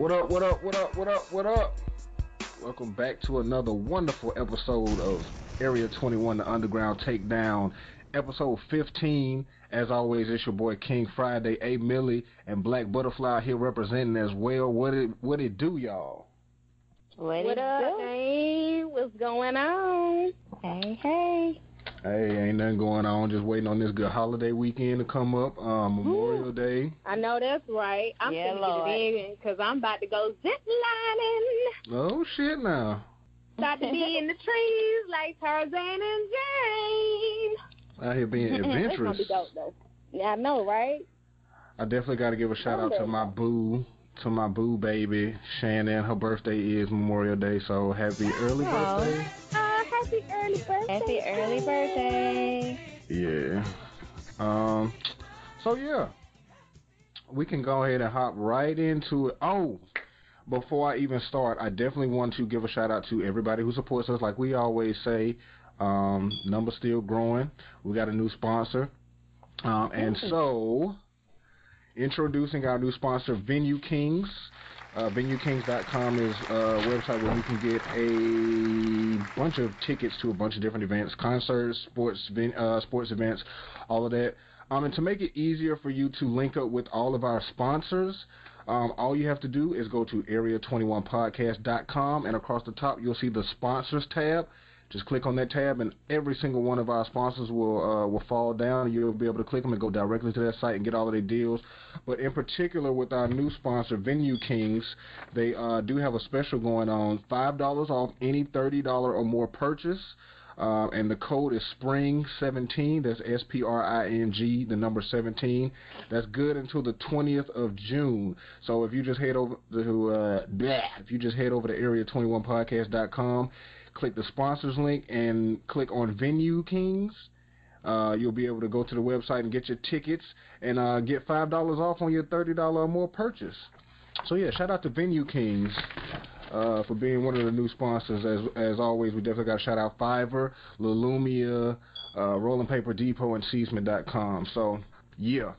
What up, what up, what up, what up, what up? Welcome back to another wonderful episode of Area 21, the Underground Takedown, episode 15. As always, it's your boy King Friday, A. Millie, and Black Butterfly here representing as well. What it do, y'all? What up, hey? What's going on? Hey. Hey, ain't nothing going on. Just waiting on this good holiday weekend to come up, Memorial Day. I know that's right. I'm going to get it in because I'm about to go ziplining. Oh, shit now. About to be in the trees like Tarzan and Jane. Out here being adventurous. It's going to be dope, though. Yeah, I know, right? I definitely got to give a shout-out to my boo baby, Shannon. Her birthday is Memorial Day, so happy early birthday. Happy early birthday. Happy early birthday. Yeah. So, yeah. We can go ahead and hop right into it. Oh, before I even start, I definitely want to give a shout-out to everybody who supports us. Like we always say, number's still growing. We got a new sponsor. And so, introducing our new sponsor, Venue Kings. VenueKings.com is a website where you can get a bunch of tickets to a bunch of different events, concerts, sports events, all of that. And to make it easier for you to link up with all of our sponsors, all you have to do is go to Area21Podcast.com, and across the top you'll see the Sponsors tab. Just click on that tab, and every single one of our sponsors will fall down. You'll be able to click them and go directly to that site and get all of their deals. But in particular, with our new sponsor, Venue Kings, they do have a special going on, $5 off any $30 or more purchase. And the code is SPRING17. That's SPRING, the number 17. That's good until the 20th of June. So if you just head over to Area21Podcast.com, click the sponsors link and click on Venue Kings. You'll be able to go to the website and get your tickets and get $5 off on your $30 or more purchase. So, yeah, shout out to Venue Kings for being one of the new sponsors. As always, we definitely got to shout out Fiverr, Lilumia, Rolling Paper Depot, and Seedsman.com. So, yeah.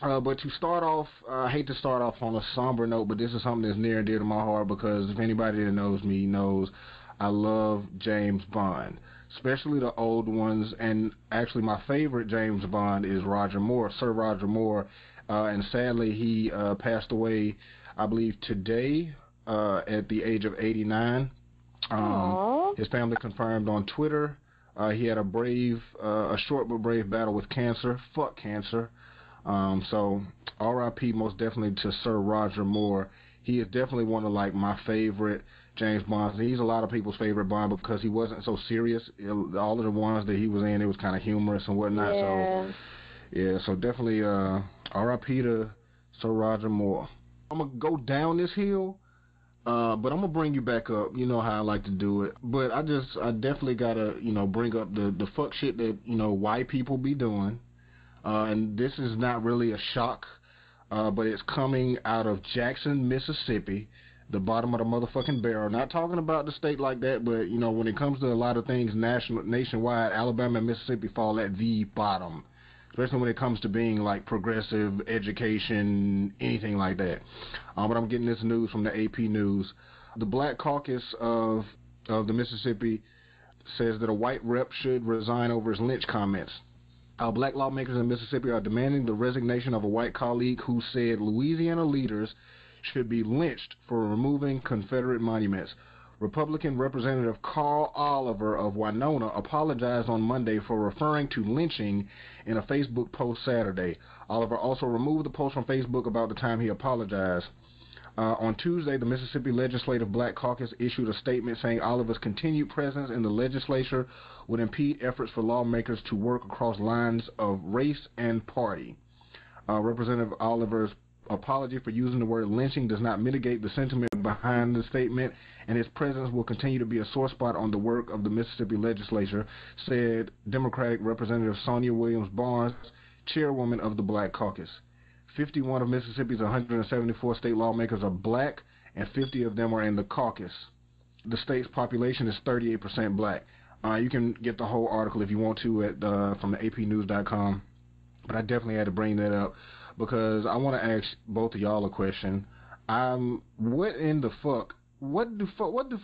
But to start off, I hate to start off on a somber note, but this is something that's near and dear to my heart because if anybody that knows me knows I love James Bond, especially the old ones, and actually my favorite James Bond is Roger Moore, Sir Roger Moore, and sadly he passed away, I believe, today at the age of 89. His family confirmed on Twitter. He had a short but brave battle with cancer. Fuck cancer. So R.I.P. most definitely to Sir Roger Moore. He is definitely one of like my favorite James Bond. He's a lot of people's favorite Bond because he wasn't so serious. All of the ones that he was in, it was kind of humorous and whatnot. Yeah. So definitely R.I.P. to Sir Roger Moore. I'm going to go down this hill, but I'm going to bring you back up. You know how I like to do it. But I definitely got to, bring up the fuck shit that, white people be doing. And this is not really a shock, but it's coming out of Jackson, Mississippi. The bottom of the motherfucking barrel. Not talking about the state like that, but, when it comes to a lot of things nationwide, Alabama and Mississippi fall at the bottom, especially when it comes to being, like, progressive, education, anything like that. But I'm getting this news from the AP News. The Black Caucus of the Mississippi says that a white rep should resign over his lynch comments. Our black lawmakers in Mississippi are demanding the resignation of a white colleague who said Louisiana leaders should be lynched for removing Confederate monuments. Republican Representative Carl Oliver of Winona apologized on Monday for referring to lynching in a Facebook post Saturday. Oliver also removed the post from Facebook about the time he apologized. On Tuesday, the Mississippi Legislative Black Caucus issued a statement saying Oliver's continued presence in the legislature would impede efforts for lawmakers to work across lines of race and party. Representative Oliver's apology for using the word lynching does not mitigate the sentiment behind the statement, and his presence will continue to be a sore spot on the work of the Mississippi legislature, said Democratic Representative Sonia Williams-Barnes, chairwoman of the Black Caucus. 51 of Mississippi's 174 state lawmakers are black, and 50 of them are in the caucus. The state's population is 38% black. You can get the whole article if you want to from the apnews.com, but I definitely had to bring that up, because I want to ask both of y'all a question. What in the fuck? What the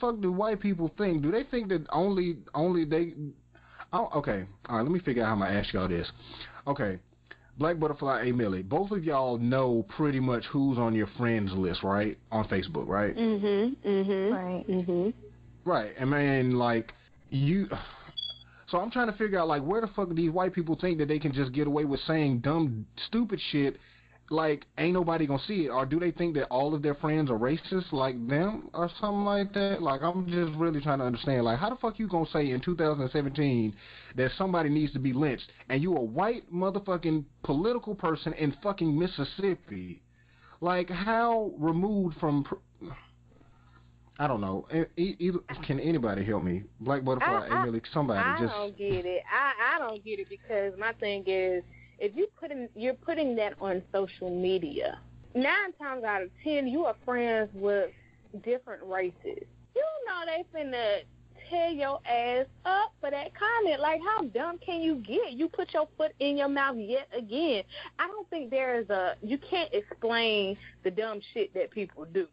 fuck do white people think? Do they think that only they? Oh, okay. All right. Let me figure out how I'm gonna ask y'all this. Okay. Black Butterfly, A. Millie. Both of y'all know pretty much who's on your friends list, right? On Facebook, right? Mm-hmm. Mm-hmm. Right. Mm-hmm. Right. I mean, like, you... So I'm trying to figure out, like, where the fuck do these white people think that they can just get away with saying dumb, stupid shit, like, ain't nobody gonna see it? Or do they think that all of their friends are racist like them or something like that? Like, I'm just really trying to understand, like, how the fuck you gonna say in 2017 that somebody needs to be lynched and you a white motherfucking political person in fucking Mississippi? Like, how removed from... I don't know. Can anybody help me? Black Butterfly, Emily, somebody. I don't get it. I don't get it, because my thing is, if you're putting that on social media, 9 times out of 10, you are friends with different races. You know they finna tear your ass up for that comment. Like, how dumb can you get? You put your foot in your mouth yet again. I don't think you can't explain the dumb shit that people do.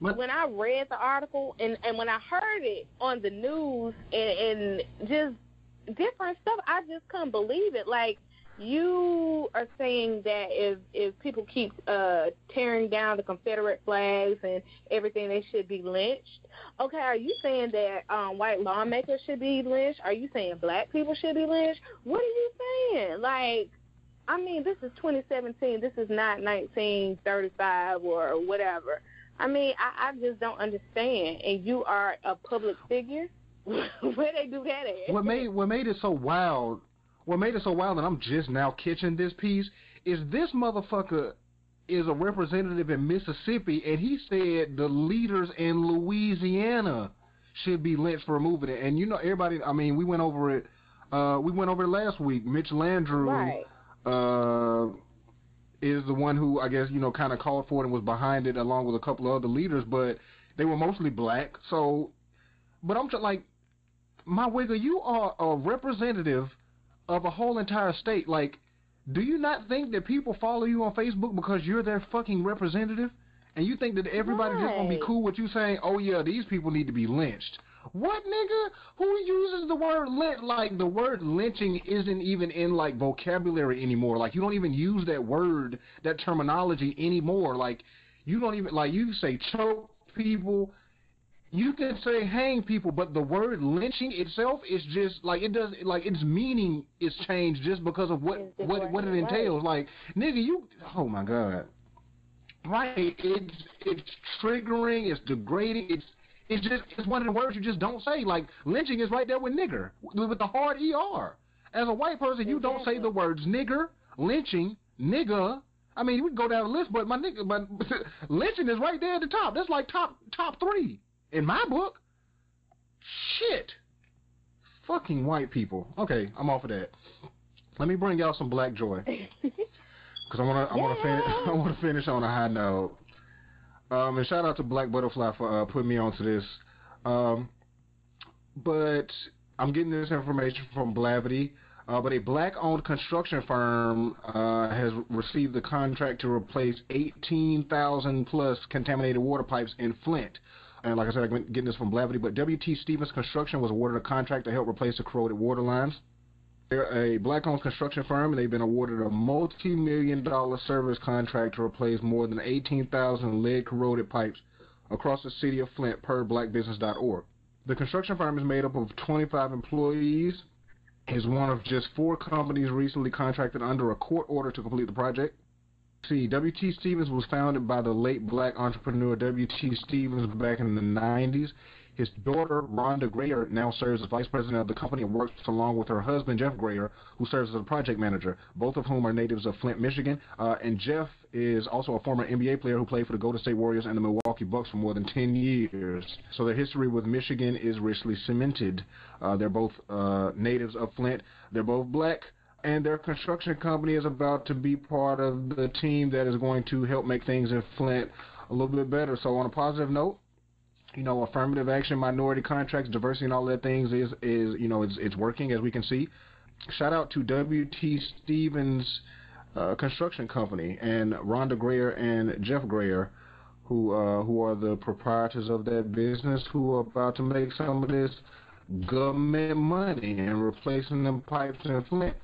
When I read the article and when I heard it on the news and just different stuff, I just couldn't believe it. Like, you are saying that if people keep tearing down the Confederate flags and everything, they should be lynched. Okay, are you saying that white lawmakers should be lynched? Are you saying black people should be lynched? What are you saying? Like, I mean, this is 2017. This is not 1935 or whatever. I mean, I just don't understand. And you are a public figure. Where they do that at? What made it so wild? What made it so wild? And I'm just now catching this piece. Is this motherfucker is a representative in Mississippi, and he said the leaders in Louisiana should be lynched for removing it. And you know, everybody. I mean, we went over it. We went over it last week. Mitch Landrieu. Right. Is the one who, I guess, you know, kind of called for it and was behind it along with a couple of other leaders, but they were mostly black. So, but I'm like, my wigger, you are a representative of a whole entire state. Like, do you not think that people follow you on Facebook because you're their fucking representative? And you think that everybody just gonna be cool with you saying, oh yeah, these people need to be lynched? What, nigga? Who uses the word lynch? Like, the word lynching isn't even in, like, vocabulary anymore. Like, you don't even use that word, that terminology anymore. Like, you don't even, like, you say choke people. You can say hang people, but the word lynching itself is just, like, it does, like, its meaning is changed just because of what it entails. Like, nigga, you, oh my God. Right, it's triggering, it's degrading, it's one of the words you just don't say. Like, lynching is right there with nigger, with the hard ER. As a white person, you don't say the words nigger, lynching, nigga. I mean, we can go down the list, but my nigga, but lynching is right there at the top. That's like top 3 in my book. Shit. Fucking white people. Okay, I'm off of that. Let me bring y'all some black joy. Because I want to finish on a high note. And shout out to Black Butterfly for putting me onto this. But I'm getting this information from Blavity. But a black-owned construction firm has received the contract to replace 18,000-plus contaminated water pipes in Flint. And like I said, I'm getting this from Blavity. But W.T. Stevens Construction was awarded a contract to help replace the corroded water lines. They're a black-owned construction firm, and they've been awarded a multi-million-dollar service contract to replace more than 18,000 lead-corroded pipes across the city of Flint per blackbusiness.org. The construction firm is made up of 25 employees, is one of just 4 companies recently contracted under a court order to complete the project. See, W.T. Stevens was founded by the late black entrepreneur W.T. Stevens back in the 90s. His daughter, Rhonda Grayer, now serves as vice president of the company and works along with her husband, Jeff Grayer, who serves as a project manager, both of whom are natives of Flint, Michigan. And Jeff is also a former NBA player who played for the Golden State Warriors and the Milwaukee Bucks for more than 10 years. So their history with Michigan is richly cemented. They're both natives of Flint. They're both black. And their construction company is about to be part of the team that is going to help make things in Flint a little bit better. So on a positive note, you know, affirmative action, minority contracts, diversity, and all that things is you know, it's working, as we can see. Shout out to W.T. Stevens construction company, and Rhonda Grayer and Jeff Grayer, who are the proprietors of that business, who are about to make some of this government money and replacing them pipes and Flint.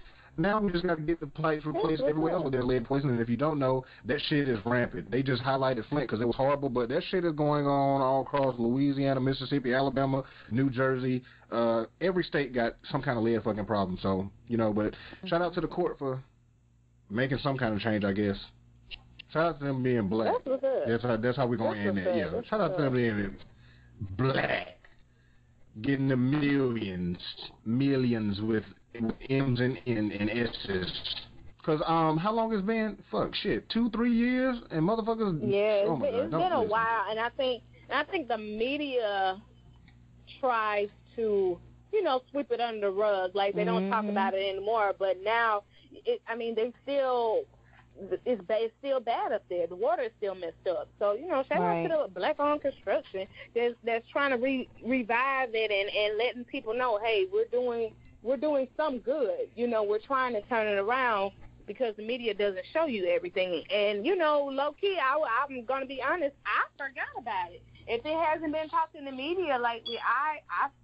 Now we just got to get the pipes replaced everywhere else with that lead poisoning. If you don't know, that shit is rampant. They just highlighted Flint because it was horrible, but that shit is going on all across Louisiana, Mississippi, Alabama, New Jersey. Every state got some kind of lead fucking problem. So, you know, but shout out to the court for making some kind of change, I guess. Shout out to them being black. That's how we're going to end it. Yeah. Shout out to them being black. Getting the millions with M's and S's. Because how long it's been? Fuck, shit, 2-3 years? And motherfuckers... Yeah, it's been a while. And I think the media tries to, you know, sweep it under the rug. Like, they don't talk about it anymore. But now, they still... It's still bad up there. The water is still messed up. So, you know, shout out to the black-owned construction that's trying to revive it and letting people know, hey, we're doing some good. You know, we're trying to turn it around because the media doesn't show you everything. And, you know, low-key, I'm going to be honest, I forgot about it. If it hasn't been talked in the media lately,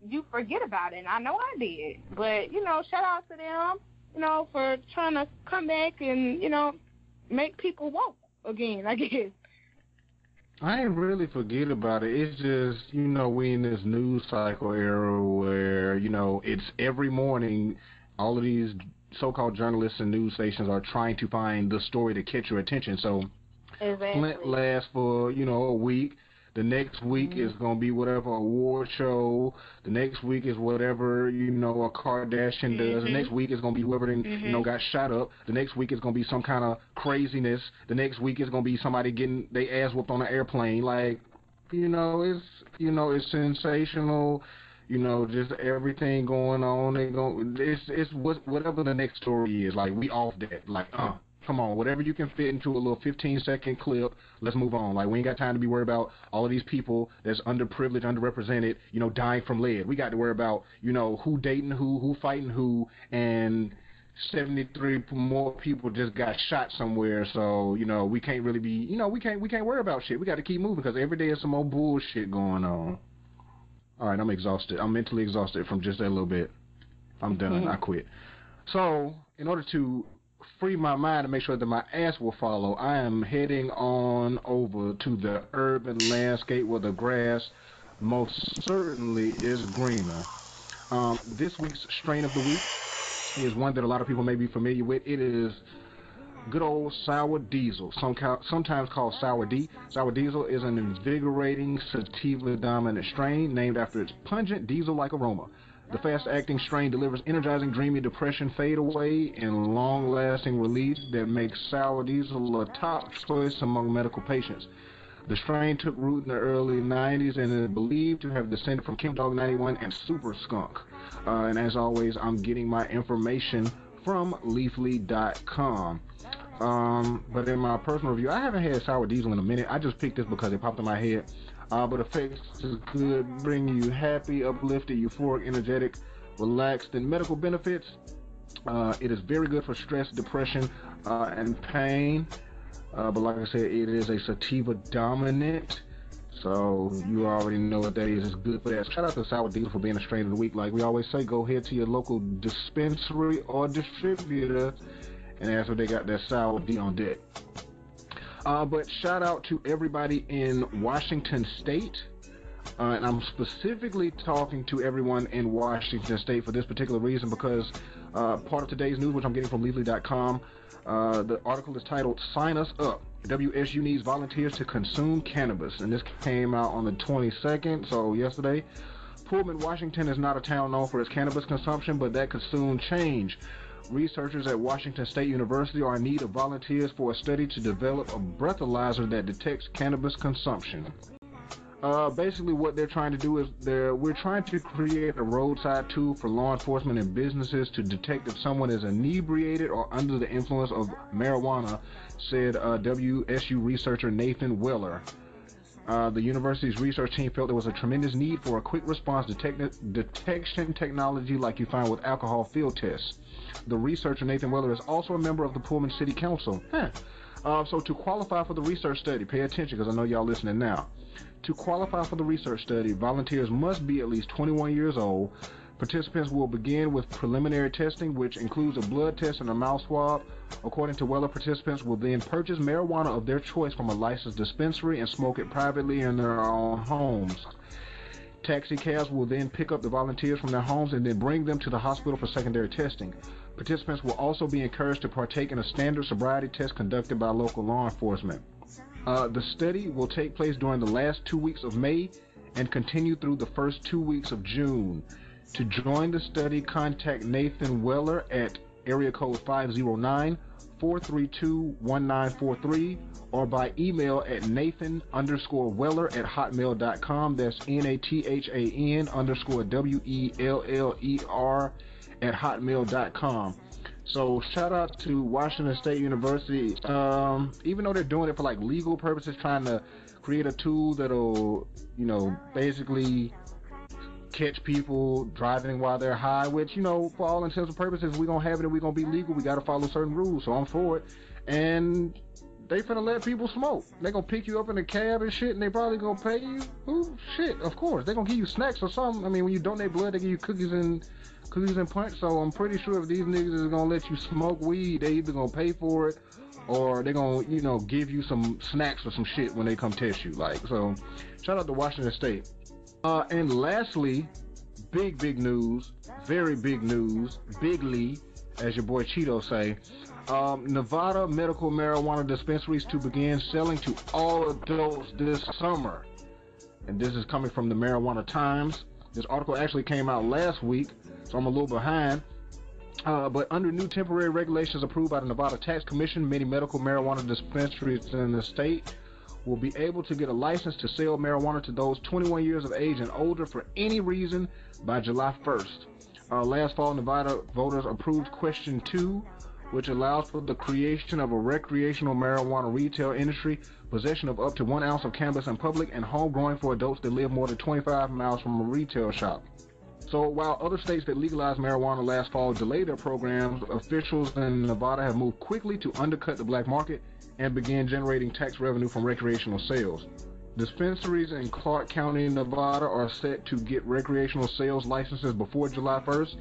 you forget about it, and I know I did. But, you know, shout out to them, you know, for trying to come back and, you know, make people walk again, I guess. I ain't really forget about it. It's just, you know, we in this news cycle era where, you know, it's every morning all of these so-called journalists and news stations are trying to find the story to catch your attention. So Flint lasts for, you know, a week. The next week is going to be whatever award show. The next week is whatever, you know, a Kardashian does. The next week is going to be whoever, you know, got shot up. The next week is going to be some kind of craziness. The next week is going to be somebody getting their ass whooped on an airplane. Like, it's sensational. You know, just everything going on. It's whatever the next story is. Like, we off that. Like, come on, whatever you can fit into a little 15-second clip, let's move on. Like, we ain't got time to be worried about all of these people that's underprivileged, underrepresented, you know, dying from lead. We got to worry about, you know, who dating who fighting who, and 73 more people just got shot somewhere. So, you know, we can't really be, you know, we can't worry about shit. We got to keep moving because every day is some old bullshit going on. All right, I'm exhausted. I'm mentally exhausted from just that little bit. I'm done. I quit. So, in order to free my mind and make sure that my ass will follow, I am heading on over to the urban landscape where the grass most certainly is greener. This week's strain of the week is one that a lot of people may be familiar with. It is good old Sour Diesel, sometimes called Sour D. Sour Diesel is an invigorating sativa-dominant strain named after its pungent diesel-like aroma. The fast-acting strain delivers energizing, dreamy depression fadeaway and long-lasting relief that makes Sour Diesel a top choice among medical patients. The strain took root in the early 90s and is believed to have descended from King Dog 91 and Super Skunk. And as always, I'm getting my information from Leafly.com. But in my personal review, I haven't had Sour Diesel in a minute. I just picked this because it popped in my head. But effects is good, bringing you happy, uplifted, euphoric, energetic, relaxed, and medical benefits. It is very good for stress, depression, and pain. But like I said, it is a sativa dominant. So you already know what that is. It's good for that. Shout out to Sour Diesel for being a strain of the week. Like we always say, go head to your local dispensary or distributor and ask if they got that Sour D on deck. But shout out to everybody in Washington State, and I'm specifically talking to everyone in Washington State for this particular reason because part of today's news, which I'm getting from Leafly.com, the article is titled "Sign Us Up: WSU Needs Volunteers to Consume Cannabis," and this came out on the 22nd, so yesterday. Pullman, Washington is not a town known for its cannabis consumption, but that could soon change. Researchers at Washington State University are in need of volunteers for a study to develop a breathalyzer that detects cannabis consumption. Basically what they're trying to do is we're trying to create a roadside tool for law enforcement and businesses to detect if someone is inebriated or under the influence of marijuana, said WSU researcher Nathan Weller. The university's research team felt there was a tremendous need for a quick response detection technology like you find with alcohol field tests. The researcher, Nathan Weller, is also a member of the Pullman City Council. So to qualify for the research study, pay attention because I know y'all listening now. To qualify for the research study, volunteers must be at least 21 years old. Participants will begin with preliminary testing, which includes a blood test and a mouth swab. According to Weller, participants will then purchase marijuana of their choice from a licensed dispensary and smoke it privately in their own homes. Taxi cabs will then pick up the volunteers from their homes and then bring them to the hospital for secondary testing. Participants will also be encouraged to partake in a standard sobriety test conducted by local law enforcement. The study will take place during the last 2 weeks of May and continue through the first 2 weeks of June. To join the study, contact Nathan Weller at area code 509-432-1943 or by email at nathan_weller@hotmail.com. That's nathan_weller@hotmail.com. So shout out to Washington State University. Even though they're doing it for like legal purposes, trying to create a tool that'll, you know, basically catch people driving while they're high, which, you know, for all intents and purposes, we're going to have it and we're going to be legal. We got to follow certain rules, so I'm for it. And they finna let people smoke. They going to pick you up in a cab and shit, and they probably going to pay you. Ooh, shit, of course. They going to give you snacks or something. I mean, when you donate blood, they give you cookies and punch, so I'm pretty sure if these niggas is going to let you smoke weed, they either going to pay for it or they're going to, you know, give you some snacks or some shit when they come test you. Like, so shout out to Washington State. And lastly, big news, very big news, bigly, as your boy Cheeto say, Nevada medical marijuana dispensaries to begin selling to all adults this summer. And this is coming from the Marijuana Times. This article actually came out last week, so I'm a little behind. But under new temporary regulations approved by the Nevada Tax Commission, many medical marijuana dispensaries in the state will be able to get a license to sell marijuana to those 21 years of age and older for any reason by July 1st. Last fall, Nevada voters approved Question 2, which allows for the creation of a recreational marijuana retail industry, possession of up to 1 ounce of cannabis in public, and home growing for adults that live more than 25 miles from a retail shop. So while other states that legalized marijuana last fall delayed their programs, officials in Nevada have moved quickly to undercut the black market and began generating tax revenue from recreational sales. Dispensaries in Clark County, Nevada are set to get recreational sales licenses before July 1st,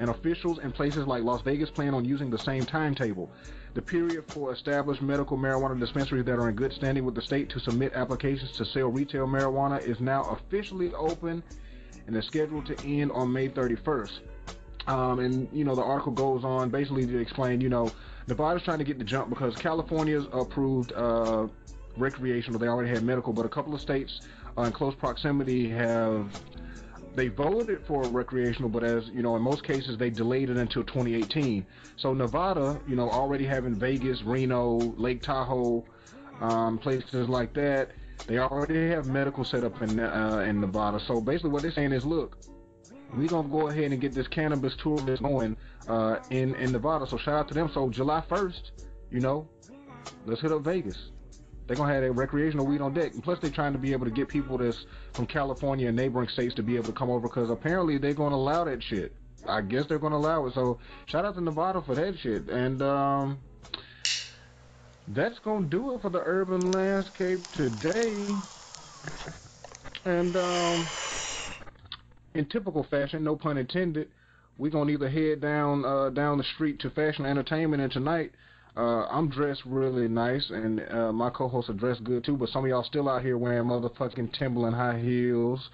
and officials in places like Las Vegas plan on using the same timetable. The period for established medical marijuana dispensaries that are in good standing with the state to submit applications to sell retail marijuana is now officially open and is scheduled to end on May 31st. And, you know, the article goes on basically to explain, you know, Nevada's trying to get the jump because California's approved recreational. They already had medical, but a couple of states in close proximity they voted for recreational, but as, you know, in most cases, they delayed it until 2018. So Nevada, you know, already having Vegas, Reno, Lake Tahoe, places like that, they already have medical set up in Nevada. So basically what they're saying is, look, we're going to go ahead and get this cannabis tourism going in Nevada. So shout out to them. So July 1st, you know, let's hit up Vegas. They're going to have a recreational weed on deck. And plus, they're trying to be able to get people that's from California and neighboring states to be able to come over because apparently they're going to allow that shit. I guess they're going to allow it. So shout out to Nevada for that shit. And that's going to do it for the urban landscape today. And in typical fashion, no pun intended, we're going to either head down the street to fashion entertainment. And tonight, I'm dressed really nice, and my co-hosts are dressed good too, but some of y'all still out here wearing motherfucking Timberland high heels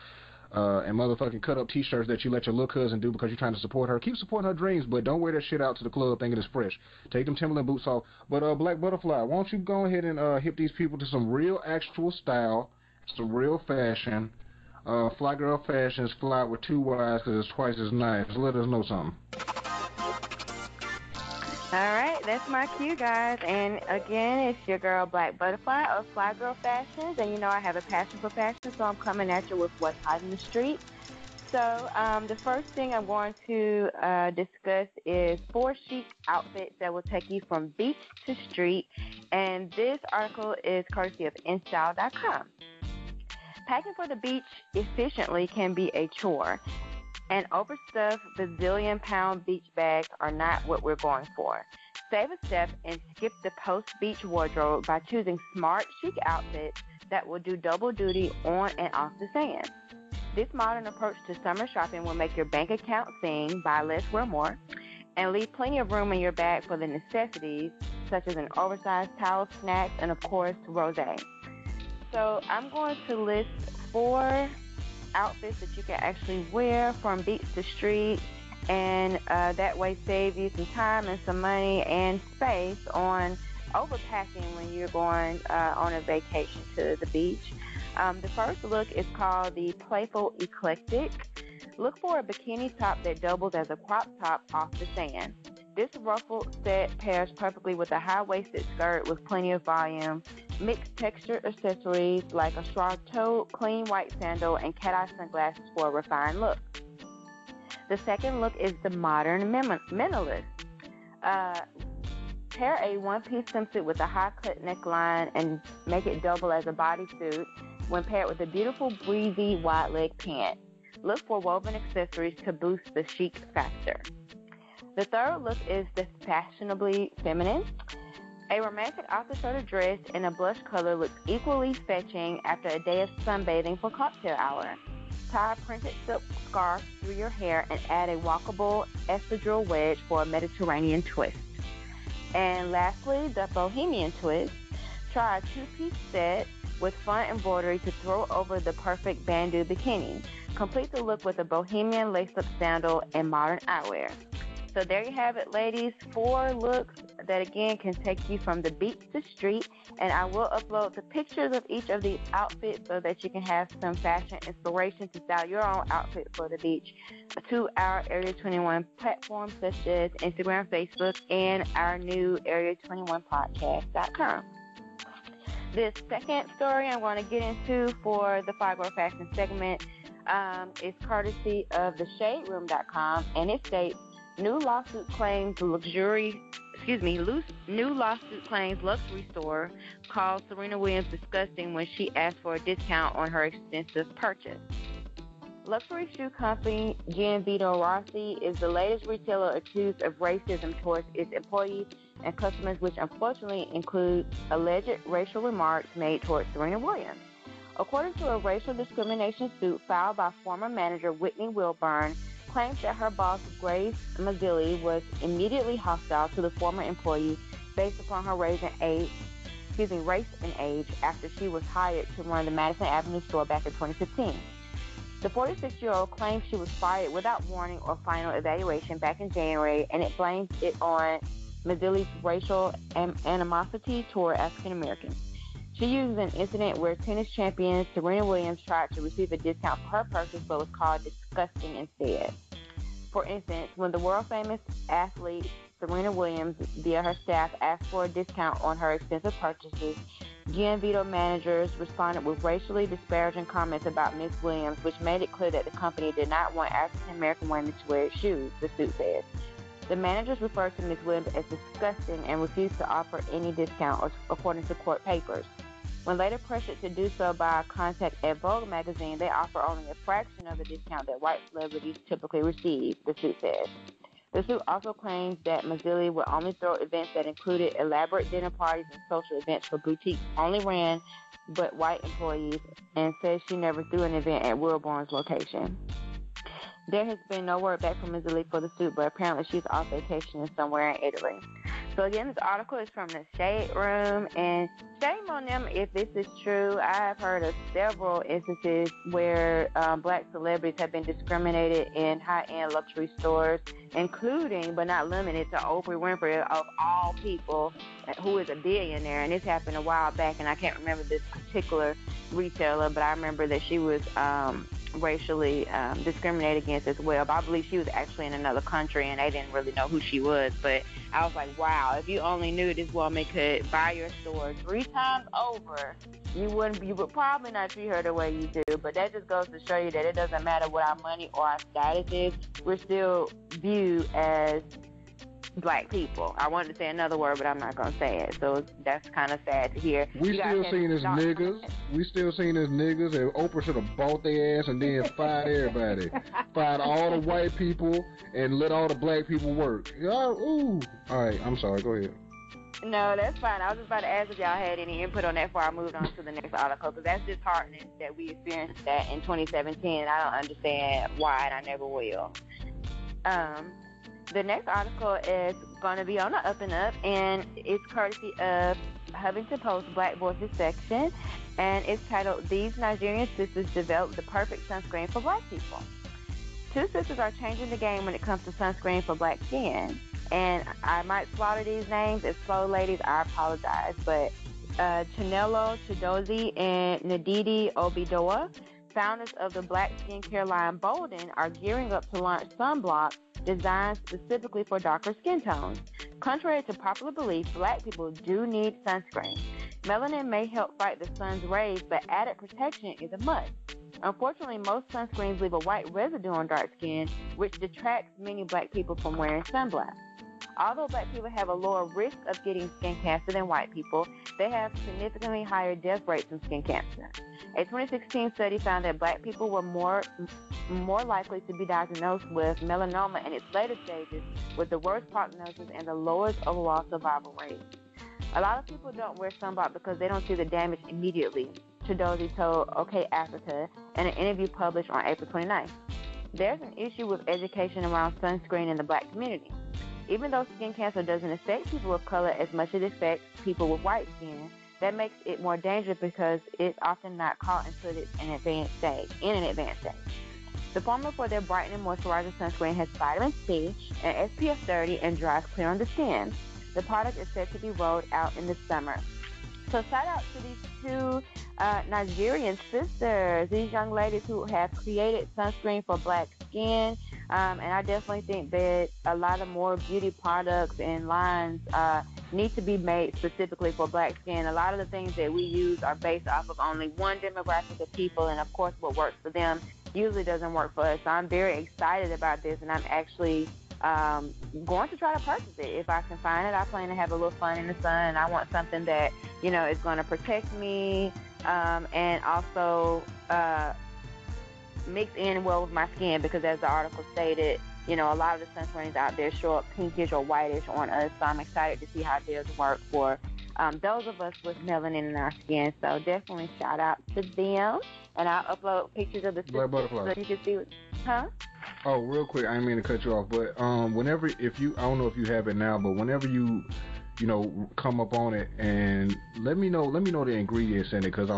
and motherfucking cut-up T-shirts that you let your little cousin do because you're trying to support her. Keep supporting her dreams, but don't wear that shit out to the club thinking it's fresh. Take them Timberland boots off. But Black Butterfly, why don't you go ahead and hip these people to some real actual style, some real fashion. Fly Girl Fashions, fly with 2 Y's because it's twice as nice. Let us know something. All right, that's my cue, guys. And again, it's your girl Black Butterfly of Fly Girl Fashions. And you know I have a passion for fashion, so I'm coming at you with what's hot in the street. So the first thing I'm going to discuss is 4 chic outfits that will take you from beach to street. And this article is courtesy of InStyle.com. Packing for the beach efficiently can be a chore, and overstuffed bazillion-pound beach bags are not what we're going for. Save a step and skip the post-beach wardrobe by choosing smart, chic outfits that will do double duty on and off the sand. This modern approach to summer shopping will make your bank account sing, buy less, wear more, and leave plenty of room in your bag for the necessities, such as an oversized towel, snacks, and, of course, rosé. So I'm going to list 4 outfits that you can actually wear from beach to street, and that way save you some time and some money and space on overpacking when you're going on a vacation to the beach. The first look is called the Playful Eclectic. Look for a bikini top that doubles as a crop top off the sand. This ruffled set pairs perfectly with a high-waisted skirt with plenty of volume, mixed texture accessories like a straw tote, clean white sandal, and cat-eye sunglasses for a refined look. The second look is the modern minimalist. Pair a one-piece swimsuit with a high-cut neckline and make it double as a bodysuit when paired with a beautiful, breezy, wide-leg pant. Look for woven accessories to boost the chic factor. The third look is the fashionably feminine. A romantic off-the-shoulder dress in a blush color looks equally fetching after a day of sunbathing for cocktail hour. Tie a printed silk scarf through your hair and add a walkable espadrille wedge for a Mediterranean twist. And lastly, the bohemian twist. Try a two-piece set with fun embroidery to throw over the perfect bandeau bikini. Complete the look with a bohemian lace-up sandal and modern eyewear. So there you have it, ladies. 4 looks that, again, can take you from the beach to street. And I will upload the pictures of each of these outfits so that you can have some fashion inspiration to style your own outfit for the beach to our Area 21 platforms such as Instagram, Facebook, and our new Area21Podcast.com. This second story I'm going to get into for the Fly Girl Fashion segment is courtesy of the ShadeRoom.com, and it states, New lawsuit claims luxury store called Serena Williams disgusting when she asked for a discount on her extensive purchase. Luxury shoe company Gianvito Rossi is the latest retailer accused of racism towards its employees and customers, which unfortunately includes alleged racial remarks made towards Serena Williams. According to a racial discrimination suit filed by former manager Whitney Wilburn, claims that her boss, Grace Mazzilli, was immediately hostile to the former employee based upon her race and age after she was hired to run the Madison Avenue store back in 2015. The 46-year-old claims she was fired without warning or final evaluation back in January, and it blames it on Mazzilli's racial animosity toward African Americans. She uses an incident where tennis champion Serena Williams tried to receive a discount for her purchase but was called disgusting instead. For instance, when the world-famous athlete Serena Williams via her staff asked for a discount on her expensive purchases, Gianvito managers responded with racially disparaging comments about Ms. Williams, which made it clear that the company did not want African-American women to wear shoes, the suit says. The managers referred to Ms. Williams as disgusting and refused to offer any discount, according to court papers. When later pressured to do so by a contact at Vogue magazine, they offer only a fraction of the discount that white celebrities typically receive, the suit says. The suit also claims that Mazzilli would only throw events that included elaborate dinner parties and social events for boutiques only ran but white employees, and says she never threw an event at Wilburn's location. There has been no word back from Mazzilli for the suit, but apparently she's off vacation somewhere in Italy. So again, this article is from the Shade Room, and shame on them if this is true. I have heard of several instances where black celebrities have been discriminated in high-end luxury stores, including but not limited to Oprah Winfrey of all people, who is a billionaire. And this happened a while back, and I can't remember this particular retailer, but I remember that she was racially discriminated against as well. But I believe she was actually in another country and they didn't really know who she was. But I was like, wow, if you only knew this woman could buy your store 3 times over, you would probably not treat her the way you do. But that just goes to show you that it doesn't matter what our money or our status is, we're still viewed as Black people. I wanted to say another word, but I'm not going to say it. So that's kind of sad to hear. We still seen as niggas, and Oprah should have bought their ass and then fired everybody. Fired all the white people and let all the black people work. Ooh. All right, I'm sorry. Go ahead. No, that's fine. I was just about to ask if y'all had any input on that before I moved on to the next article, because that's disheartening that we experienced that in 2017. I don't understand why, and I never will. The next article is going to be on the up and up, and it's courtesy of Huffington Post Black Voices section, and it's titled, These Nigerian Sisters Developed the Perfect Sunscreen for Black People. Two sisters are changing the game when it comes to sunscreen for black skin. And I might slaughter these names. If slow, ladies, I apologize. But Chinelo Chidozie and Ndidi Obidowa, founders of the black skincare line Bolden, are gearing up to launch sunblock designed specifically for darker skin tones. Contrary to popular belief, black people do need sunscreen. Melanin may help fight the sun's rays, but added protection is a must. Unfortunately, most sunscreens leave a white residue on dark skin, which detracts many black people from wearing sunblock. Although black people have a lower risk of getting skin cancer than white people, they have significantly higher death rates from skin cancer. A 2016 study found that black people were more likely to be diagnosed with melanoma in its later stages, with the worst prognosis and the lowest overall survival rate. A lot of people don't wear sunblock because they don't see the damage immediately, Chidozie told OK Africa in an interview published on April 29th. There's an issue with education around sunscreen in the black community. Even though skin cancer doesn't affect people of color as much as it affects people with white skin, that makes it more dangerous because it's often not caught until it's in an advanced stage. The formula for their brightening moisturizing sunscreen has vitamin C and SPF 30 and dries clear on the skin. The product is set to be rolled out in the summer. So shout out to these two Nigerian sisters, these young ladies who have created sunscreen for black skin. And I definitely think that a lot of more beauty products and lines need to be made specifically for black skin. A lot of the things that we use are based off of only one demographic of people, and of course what works for them usually doesn't work for us. So I'm very excited about this, and I'm actually going to try to purchase it. If I can find it, I plan to have a little fun in the sun, and I want something that, you know, is going to protect me and also mix in well with my skin, because as the article stated, you know, a lot of the sunscreens out there show up pinkish or whitish on us, so I'm excited to see how theirs work for those of us with melanin in our skin. So definitely shout out to them, and I'll upload pictures of the Black Butterfly so you can see what, huh? Oh, real quick, I didn't mean to cut you off, but I don't know if you have it now, but whenever you know, come up on it and let me know the ingredients in it, because I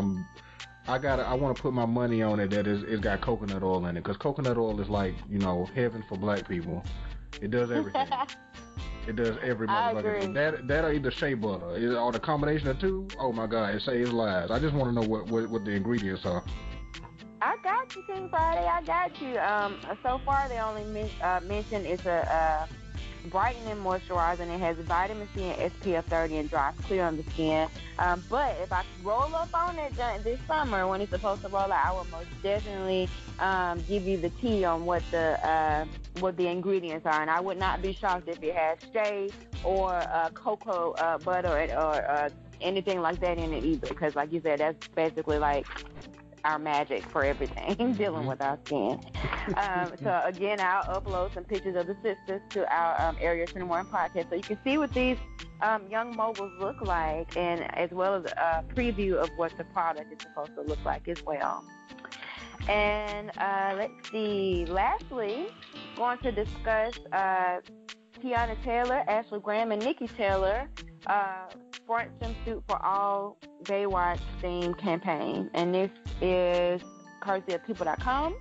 want to put my money on it that it's got coconut oil in it, because coconut oil is like, you know, heaven for black people. It does everything. It does every motherfucking thing. That or either shea butter, or the combination of two. Oh my God, it saves lives. I just want to know what the ingredients are. I got you, King Friday. I got you. So far, they only mentioned it's a brightening moisturizing. It has vitamin C and SPF 30 and dries clear on the skin. But if I roll up on it this summer when it's supposed to roll out, I will most definitely give you the tea on what the ingredients are. And I would not be shocked if it has shea or cocoa butter or anything like that in it either. Because like you said, that's basically like our magic for everything dealing with our skin. So again, I'll upload some pictures of the sisters to our Area 21 podcast so you can see what these young moguls look like, and as well as a preview of what the product is supposed to look like as well. And let's see, lastly, going to discuss Tiana Taylor, Ashley Graham, and Niki Taylor Sports Swimsuit for All Baywatch theme campaign, and this is courtesy of People.com,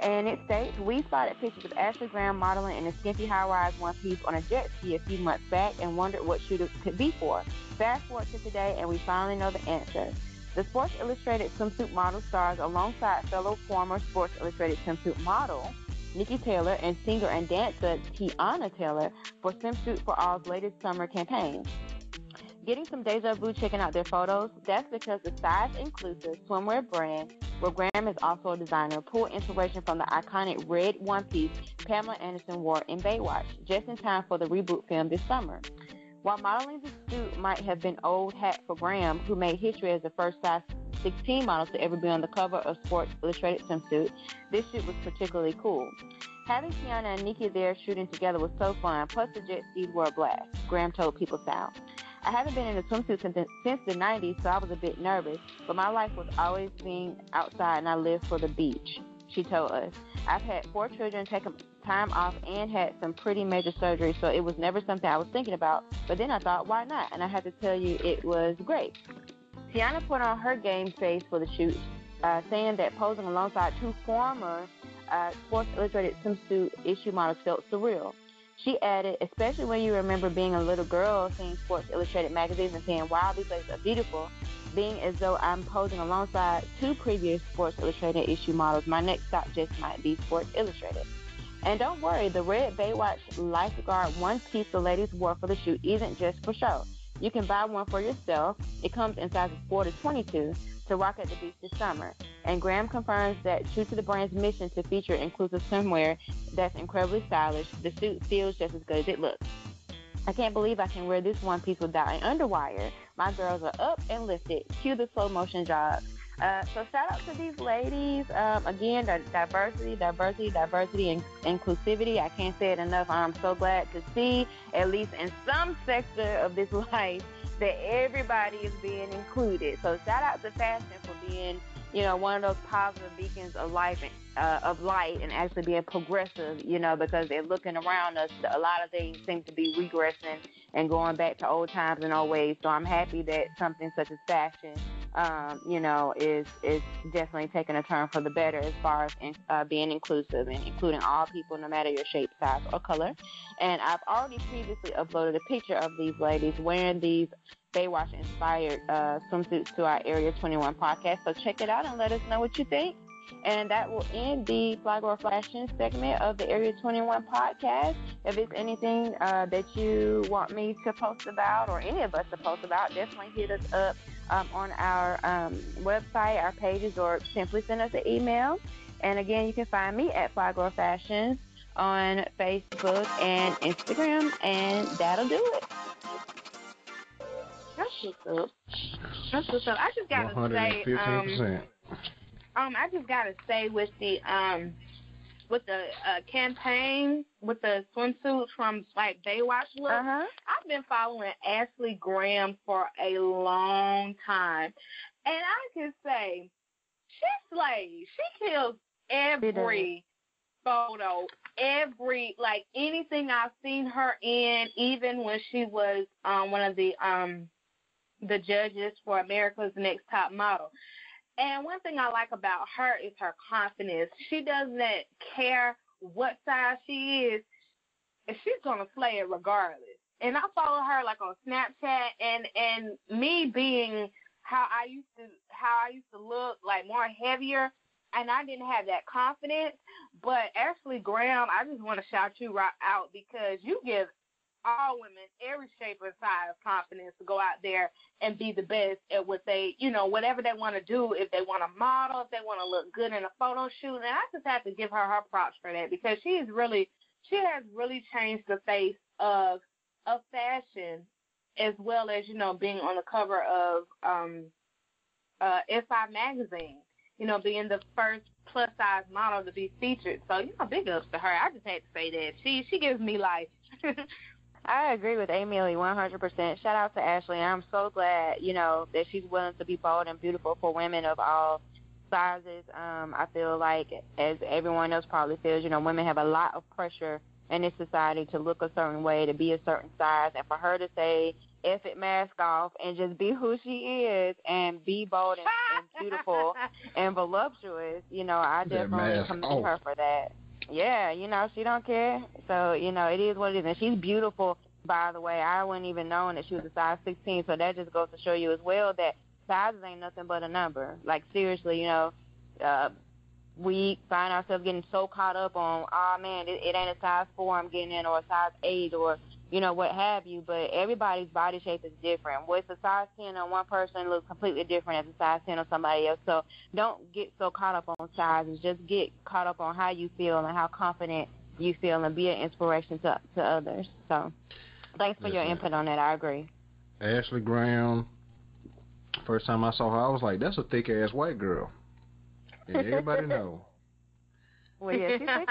and it states, we spotted pictures of Ashley Graham modeling in a skimpy high-rise one piece on a jet ski a few months back and wondered what shoot it could be for. Fast forward to today and we finally know the answer. The Sports Illustrated Swimsuit model stars alongside fellow former Sports Illustrated Swimsuit model Niki Taylor and singer and dancer Tiana Taylor for Swimsuit for All's latest summer campaign. Getting some deja vu checking out their photos? That's because the size-inclusive swimwear brand, where Graham is also a designer, pulled inspiration from the iconic red one-piece Pamela Anderson wore in Baywatch, just in time for the reboot film this summer. While modeling this suit might have been old hat for Graham, who made history as the first size 16 model to ever be on the cover of Sports Illustrated Swimsuit, this shoot was particularly cool. Having Kiana and Niki there shooting together was so fun, plus the jet skis were a blast, Graham told People Sound. I haven't been in a swimsuit since the 90s, so I was a bit nervous, but my life was always being outside and I lived for the beach, she told us. I've had 4 children, taken time off, and had some pretty major surgery, so it was never something I was thinking about, but then I thought, why not? And I have to tell you, it was great. Kiana put on her game face for the shoot, saying that posing alongside two former Sports Illustrated swimsuit issue models felt surreal. She added, especially when you remember being a little girl, seeing Sports Illustrated magazines and saying, wow, these ladies are beautiful, being as though I'm posing alongside 2 previous Sports Illustrated issue models, my next stop just might be Sports Illustrated. And don't worry, the red Baywatch lifeguard one-piece the ladies wore for the shoot isn't just for show. You can buy one for yourself. It comes in sizes 4 to 22 to rock at the beach this summer. And Graham confirms that true to the brand's mission to feature inclusive swimwear that's incredibly stylish, the suit feels just as good as it looks. I can't believe I can wear this one piece without an underwire. My girls are up and lifted. Cue the slow motion job. So shout out to these ladies. Again, diversity, and inclusivity. I can't say it enough. I'm so glad to see, at least in some sector of this life, that everybody is being included. So shout out to fashion for being, you know, one of those positive beacons of life, of light, and actually being progressive, you know, because they're looking around us. A lot of things seem to be regressing and going back to old times and old ways. So I'm happy that something such as fashion, you know, is definitely taking a turn for the better as far as being inclusive and including all people, no matter your shape, size, or color. And I've already previously uploaded a picture of these ladies wearing these Baywatch-inspired swimsuits to our Area 21 podcast. So check it out and let us know what you think. And that will end the Fly Girl Fashion segment of the Area 21 podcast. If it's anything that you want me to post about, or any of us to post about, definitely hit us up on our website, our pages, or simply send us an email. And again, you can find me at Fly Girl Fashions on Facebook and Instagram. And that'll do it. That's what's up. I just gotta 115%. Say, I just gotta say with the campaign with the swimsuits from like Baywatch look, I've been following Ashley Graham for a long time, and I can say she slays. She kills every photo, every like anything I've seen her in, even when she was one of the judges for America's Next Top Model. And one thing I like about her is her confidence. She doesn't care what size she is. She's going to slay it regardless. And I follow her like on Snapchat, and me being how I used to look, like more heavier, and I didn't have that confidence. But Ashley Graham, I just want to shout you right out, because you give all women, every shape and size, confidence to go out there and be the best at what they, you know, whatever they want to do. If they want to model, if they want to look good in a photo shoot, and I just have to give her her props for that, because she has really changed the face of fashion, as well as, you know, being on the cover of SI magazine, you know, being the first plus size model to be featured. So, you know, big ups to her. I just had to say that she gives me life. I agree with A. Millie 100%. Shout out to Ashley. I'm so glad, you know, that she's willing to be bold and beautiful for women of all sizes. I feel like, as everyone else probably feels, you know, women have a lot of pressure in this society to look a certain way, to be a certain size. And for her to say, F it, mask off, and just be who she is and be bold and beautiful and voluptuous, you know, I definitely commend her for that. Yeah, you know, she don't care. So, you know, it is what it is. And she's beautiful, by the way. I wouldn't even know that she was a size 16, so that just goes to show you as well that sizes ain't nothing but a number. Like, seriously, you know, we find ourselves getting so caught up on, oh, man, it ain't a size 4 I'm getting in, or a size 8, or you know, what have you, but everybody's body shape is different. What's a size 10 on one person looks completely different as a size 10 on somebody else. So don't get so caught up on sizes. Just get caught up on how you feel and how confident you feel, and be an inspiration to others. So thanks for your input on that. I agree. Ashley Graham, first time I saw her, I was like, that's a thick-ass white girl. And everybody know. Well, yeah, she's thick.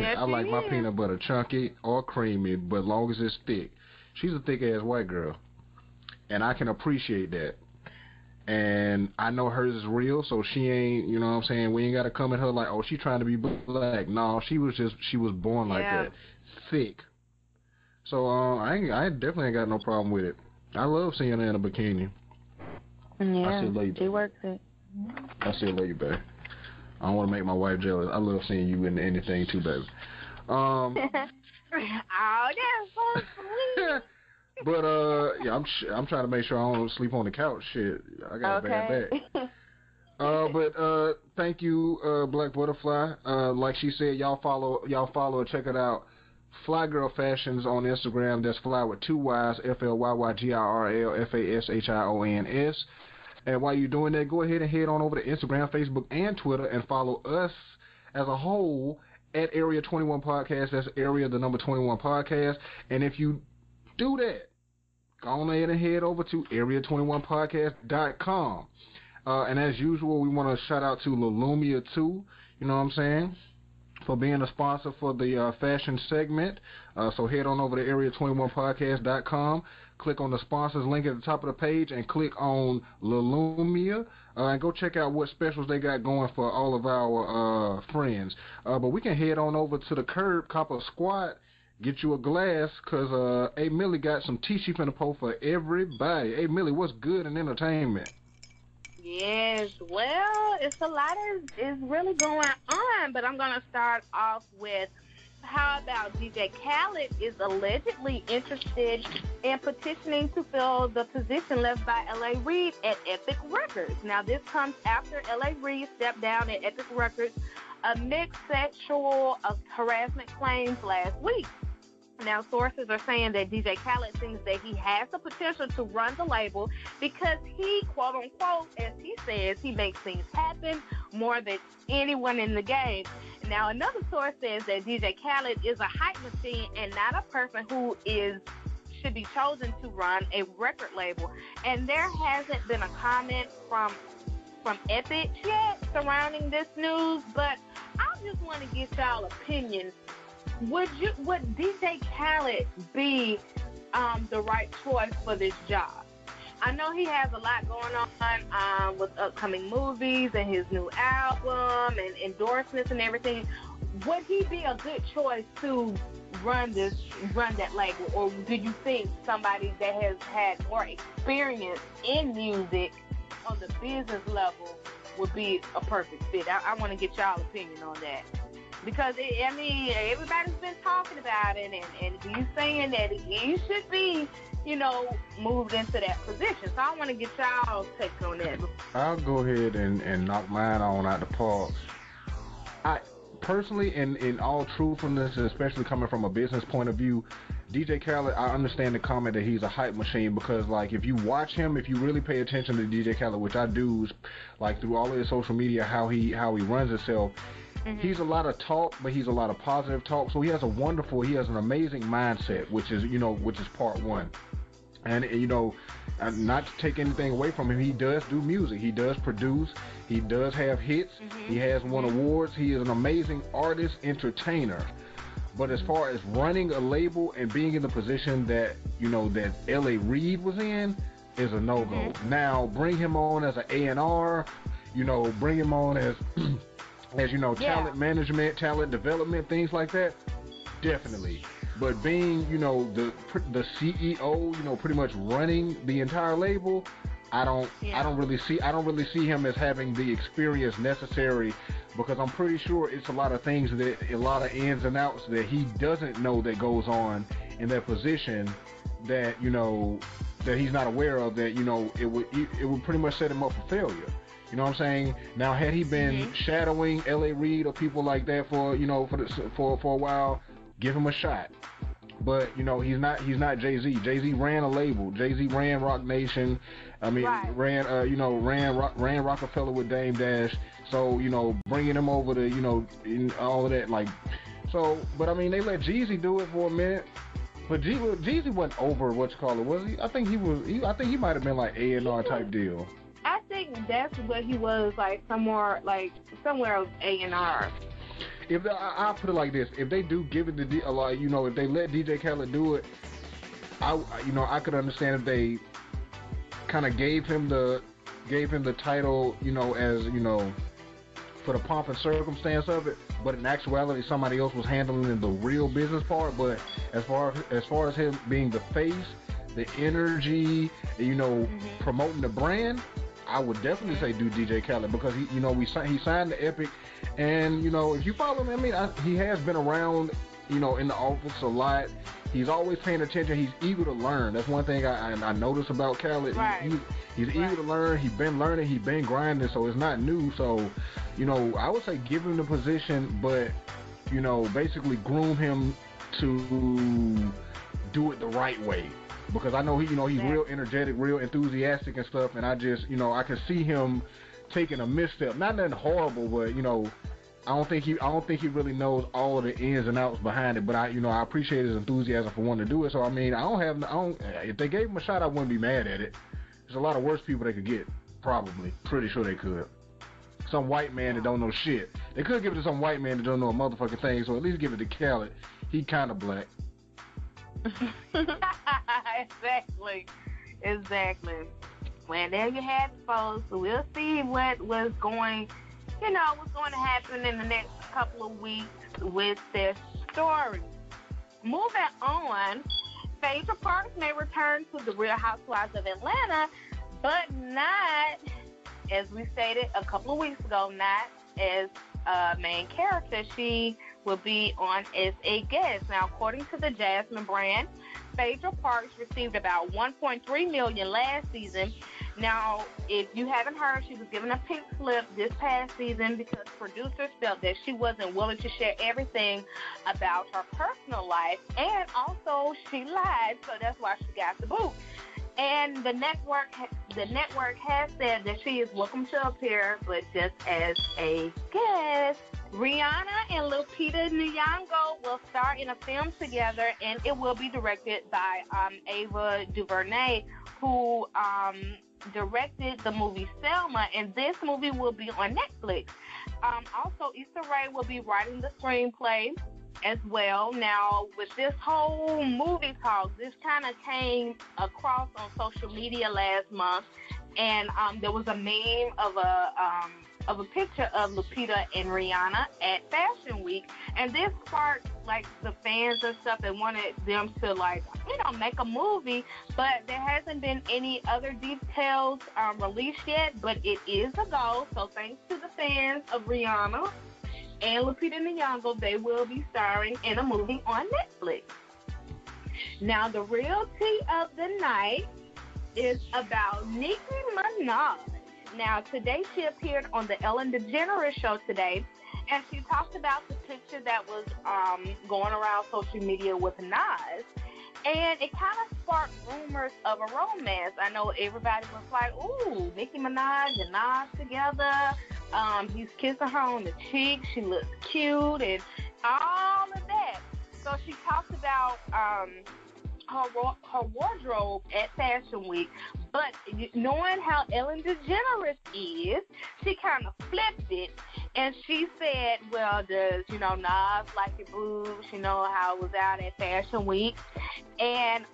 Yes, I like my peanut butter chunky or creamy, but long as it's thick. She's a thick-ass white girl, and I can appreciate that. And I know hers is real, so she ain't, you know what I'm saying, we ain't got to come at her like, oh, she trying to be black. No, she was born like that, thick. So I definitely ain't got no problem with it. I love seeing her in a bikini. Yeah, she works it. I see it later, babe. I don't want to make my wife jealous. I love seeing you in anything too, baby. Oh, that's so sweet. But yeah, I'm trying to make sure I don't sleep on the couch. Shit, I got a bad back. But thank you, Black Butterfly. Like she said, y'all follow and check it out. Fly Girl Fashions on Instagram. That's Fly with 2 Y's. FlyGirlfashions. And while you're doing that, go ahead and head on over to Instagram, Facebook, and Twitter, and follow us as a whole at Area 21 Podcast. That's Area, the number 21 Podcast. And if you do that, go on ahead and head over to Area21Podcast.com. And as usual, we want to shout out to Lilumia 2, you know what I'm saying, for being a sponsor for the fashion segment. So head on over to Area21Podcast.com. Click on the sponsors link at the top of the page and click on Lilumia, and go check out what specials they got going for all of our friends. But we can head on over to the Curb Copper Squad, get you a glass, because A. Millie got some tea she finna pour for everybody. A. Millie, what's good in entertainment? Yes, well, it's a lot is really going on, but I'm going to start off with, how about DJ Khaled is allegedly interested in petitioning to fill the position left by L.A. Reid at Epic Records. Now, this comes after L.A. Reid stepped down at Epic Records amid sexual harassment claims last week. Now, sources are saying that DJ Khaled thinks that he has the potential to run the label because he, quote unquote, as he says, he makes things happen more than anyone in the game. Now, another source says that DJ Khaled is a hype machine and not a person who should be chosen to run a record label. And there hasn't been a comment from Epic yet surrounding this news, but I just want to get y'all opinions. Would DJ Khaled be the right choice for this job? I know he has a lot going on with upcoming movies and his new album and endorsements and everything. Would he be a good choice to run that label, or do you think somebody that has had more experience in music on the business level would be a perfect fit? I want to get y'all's opinion on that. Because, everybody's been talking about it, and he's saying that he should be, you know, moved into that position. So I want to get y'all's take on that. I'll go ahead and knock mine on out the park. I personally, in all truthfulness, especially coming from a business point of view, DJ Khaled, I understand the comment that he's a hype machine because, like, if you watch him, if you really pay attention to DJ Khaled, which I do, like, through all of his social media, how he runs himself, mm-hmm. He's a lot of talk, but he's a lot of positive talk. So he has an amazing mindset, which is part one. And, you know, not to take anything away from him, he does do music. He does produce. He does have hits. Mm-hmm. He has won awards. He is an amazing artist, entertainer. But as far as running a label and being in the position that, you know, that L.A. Reid was in is a no-go. Mm-hmm. Now, bring him on as an A&R, you know, bring him on as... as you know, talent management, talent development, things like that, definitely. But being, you know, the CEO, you know, pretty much running the entire label, I don't really see him as having the experience necessary, because I'm pretty sure it's a lot of things a lot of ins and outs that he doesn't know that goes on in that position that, you know, that he's not aware of, that, you know, it would pretty much set him up for failure. You know what I'm saying? Now, had he been shadowing L.A. Reid or people like that for a while, give him a shot. But, you know, he's not Jay-Z. Jay-Z ran a label. Jay-Z ran Roc Nation. I mean, right. ran Rockefeller with Dame Dash. So, you know, bringing him over to, you know, all of that, like, so, but I mean, they let Jeezy do it for a minute. But Jeezy wasn't over whatchamacallit, was he? I think he was. I think he might have been like A&R type deal. I think that's what he was, like somewhere of A&R. If I put it like this, if they do give it to like, you know, if they let DJ Khaled do it, I could understand if they kind of gave him the title, you know, as you know, for the pomp and circumstance of it. But in actuality, somebody else was handling the real business part. But as far as him being the face, the energy, you know, mm-hmm. promoting the brand, I would definitely say do DJ Khaled, because he, you know, he signed to Epic, and you know, if you follow him, I mean, he has been around, you know, in the office a lot. He's always paying attention. He's eager to learn. That's one thing I notice about Khaled. Right. He's eager to learn. He's been learning. He's been grinding, so it's not new. So, you know, I would say give him the position, but, you know, basically groom him to do it the right way. Because I know he, you know, he's real energetic, real enthusiastic and stuff, and I just, you know, I can see him taking a misstep. Not nothing horrible, but, you know, I don't think he really knows all of the ins and outs behind it, but I appreciate his enthusiasm for wanting to do it. So I mean, if they gave him a shot, I wouldn't be mad at it. There's a lot of worse people they could get, probably. Pretty sure they could. Some white man that don't know shit. They could give it to some white man that don't know a motherfucking thing. So at least give it to Khaled. He kind of black. Exactly. Well, there you have it, folks. So we'll see what's going to happen in the next couple of weeks with this story. Moving on, Phaedra Parks may return to the Real Housewives of Atlanta, but not, as we stated a couple of weeks ago, not as a main character. She will be on as a guest. Now, according to the Jasmine brand, Phaedra Parks received about $1.3 million last season. Now, if you haven't heard, she was given a pink slip this past season because producers felt that she wasn't willing to share everything about her personal life, and also she lied, so that's why she got the boot. And the network has said that she is welcome to appear, but just as a guest. Rihanna and Lupita Nyong'o will star in a film together, and it will be directed by Ava DuVernay, who directed the movie Selma, and this movie will be on Netflix. Also, Issa Rae will be writing the screenplay as well. Now, with this whole movie talk, this kind of came across on social media last month, and there was a meme of a picture of Lupita and Rihanna at Fashion Week, and this sparked like the fans and stuff that wanted them to, like, you know, make a movie, but there hasn't been any other details released yet, but it is a goal. So thanks to the fans of Rihanna and Lupita Nyong'o, they will be starring in a movie on Netflix. Now, the real tea of the night is about Nicki Minaj. Now, today she appeared on the Ellen DeGeneres show today, and she talked about the picture that was going around social media with Nas, and it kind of sparked rumors of a romance. I know everybody was like, ooh, Nicki Minaj and Nas together. He's kissing her on the cheek. She looks cute and all of that. So she talked about her wardrobe at Fashion Week, but knowing how Ellen DeGeneres is, she kind of flipped it, and she said, well, does, you know, Nas like your boobs? You know how it was out at Fashion Week, and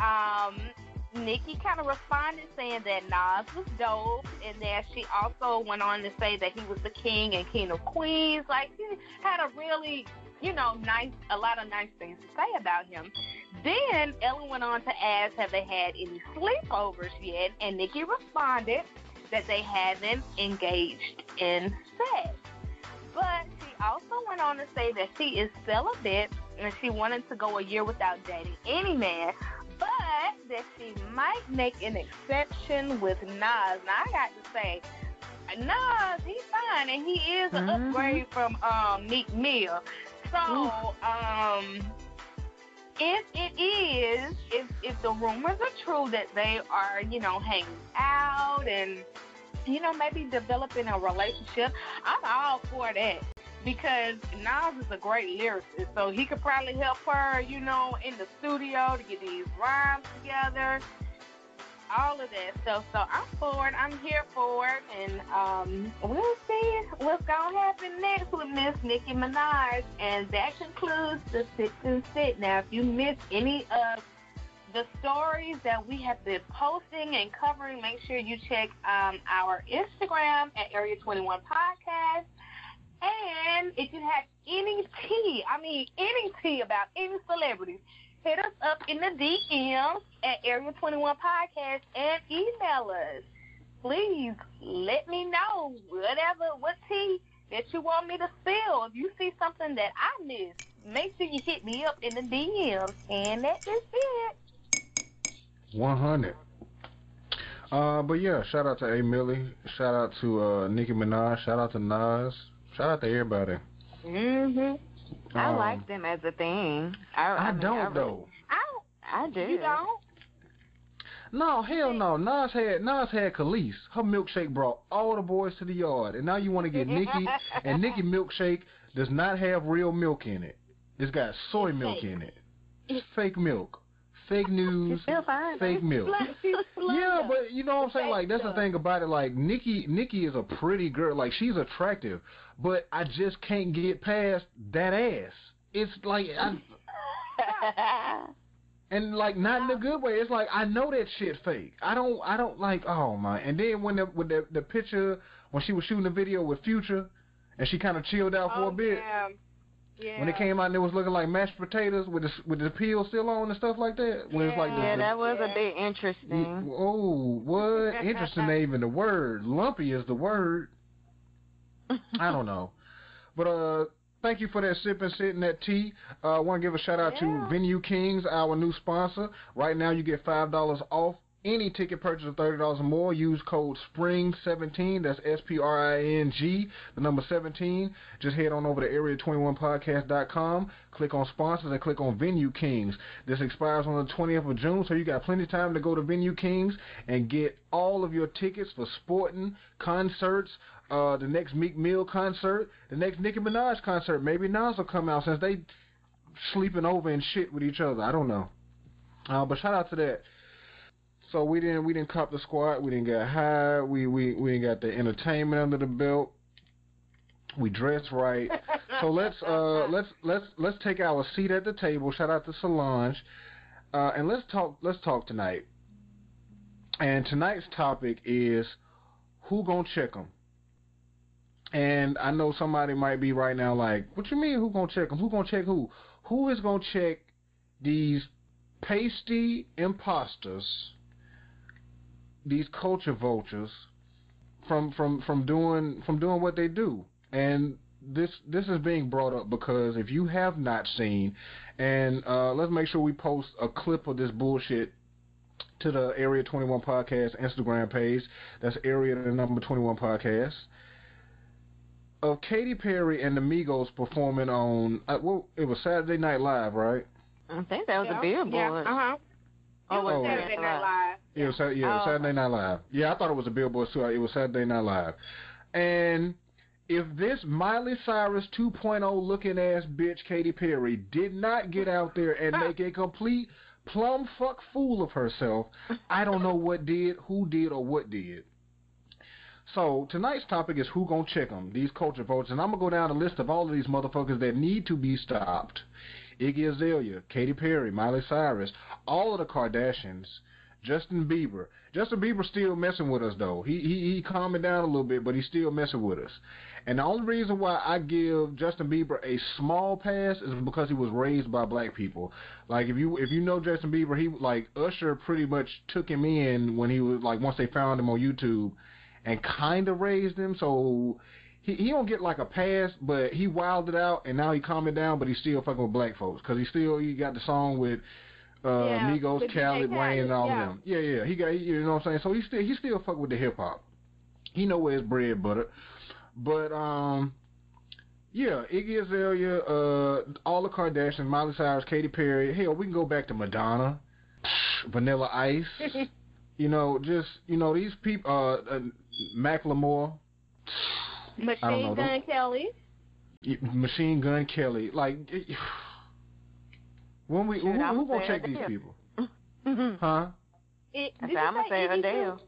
Nikki kind of responded saying that Nas was dope, and that she also went on to say that he was the king and king of queens. Like, she had a really, you know, a lot of nice things to say about him. Then Ellen went on to ask, have they had any sleepovers yet? And Nikki responded that they haven't engaged in sex. But she also went on to say that she is celibate and she wanted to go a year without dating any man, but that she might make an exception with Nas. Now, I got to say, Nas, he's fine, and he is an upgrade from Meek Mill. So, If the rumors are true that they are, you know, hanging out and, you know, maybe developing a relationship, I'm all for that. Because Nas is a great lyricist, so he could probably help her, you know, in the studio to get these rhymes together, all of that stuff. So I'm for it. I'm here for it. And we'll see what's going to happen next with Miss Nicki Minaj. And that concludes the Sit and Sit. Now, if you missed any of the stories that we have been posting and covering, make sure you check our Instagram at Area 21 Podcast. And if you have any tea, about any celebrities, hit us up in the DMs at Area 21 Podcast and email us. Please let me know what tea that you want me to spill. If you see something that I missed, make sure you hit me up in the DMs. And that is it. 100. But yeah, shout out to A. Millie. Shout out to Nicki Minaj. Shout out to Nas. Shout out to everybody. Mm-hmm. I like them as a thing. I mean, I don't, though. I do. You don't? No, hell no. Nas had Khalees. Her milkshake brought all the boys to the yard. And now you want to get Nicki. And Nicki milkshake does not have real milk in it. It's got soy milk in it. It's fake milk. Fake news, fake milk. Yeah, but you know what I'm saying? Like, that's the thing about it. Like, Nicki is a pretty girl. Like, she's attractive, but I just can't get past that ass. It's like, and like, not in a good way. It's like, I know that shit fake. I don't like. Oh my! And then when the picture, when she was shooting the video with Future, and she kind of chilled out for a bit. Damn. Yeah. When it came out and it was looking like mashed potatoes with the peel still on and stuff like that. When it's like that was a bit interesting. Oh, what? Interesting ain't even the word. Lumpy is the word. I don't know. But thank you for that sip and sit and that tea. I want to give a shout out to Venue Kings, our new sponsor. Right now you get $5 off any ticket purchase of $30 or more. Use code SPRING17. That's SPRING, the number 17. Just head on over to Area21Podcast.com. Click on sponsors and click on Venue Kings. This expires on the 20th of June, so you got plenty of time to go to Venue Kings and get all of your tickets for sporting, concerts, the next Meek Mill concert, the next Nicki Minaj concert. Maybe Nas will come out since they sleeping over and shit with each other. I don't know. But shout out to that. So we didn't cop the squad, we didn't get high, we didn't got the entertainment under the belt. We dressed right. So let's take our seat at the table. Shout out to Solange. And let's talk tonight. And tonight's topic is who gonna check them? And I know somebody might be right now like, what you mean who gonna check them? Who gonna check who? Who is gonna check these pasty imposters? These culture vultures from doing what they do. And this is being brought up because if you have not seen, and let's make sure we post a clip of this bullshit to the Area 21 Podcast Instagram page. That's Area21Podcast. Of Katy Perry and the Migos performing on it was Saturday Night Live, right? I think that was a Billboard. Yeah. Uh-huh. It was Saturday Night Live. Saturday Night Live. Yeah, I thought it was a Billboard too. It was Saturday Night Live. And if this Miley Cyrus 2.0 looking ass bitch Katy Perry did not get out there and make a complete plum fuck fool of herself, I don't know what did, who did, or what did. So tonight's topic is who gonna check them, these culture vultures. And I'm gonna go down a list of all of these motherfuckers that need to be stopped. Iggy Azalea, Katy Perry, Miley Cyrus, all of the Kardashians, Justin Bieber. Justin Bieber's still messing with us, though. He calming down a little bit, but he's still messing with us. And the only reason why I give Justin Bieber a small pass is because he was raised by black people. Like, if you know Justin Bieber, he, like, Usher pretty much took him in when he was, like, once they found him on YouTube and kind of raised him, so... He don't get like a pass, but he wilded out and now he calmed down, but he's still fucking with black folks because he got the song with Migos, Khaled, Wayne, and all of them. Yeah. He got, you know what I'm saying. So he still fuck with the hip hop. He know where his bread butter. But Yeah, Iggy Azalea, all the Kardashians, Miley Cyrus, Katy Perry. Hell, we can go back to Madonna, Vanilla Ice. These people, Macklemore. Machine Gun Kelly. Like, when we who gonna check these people? Huh? I'm gonna say Adele.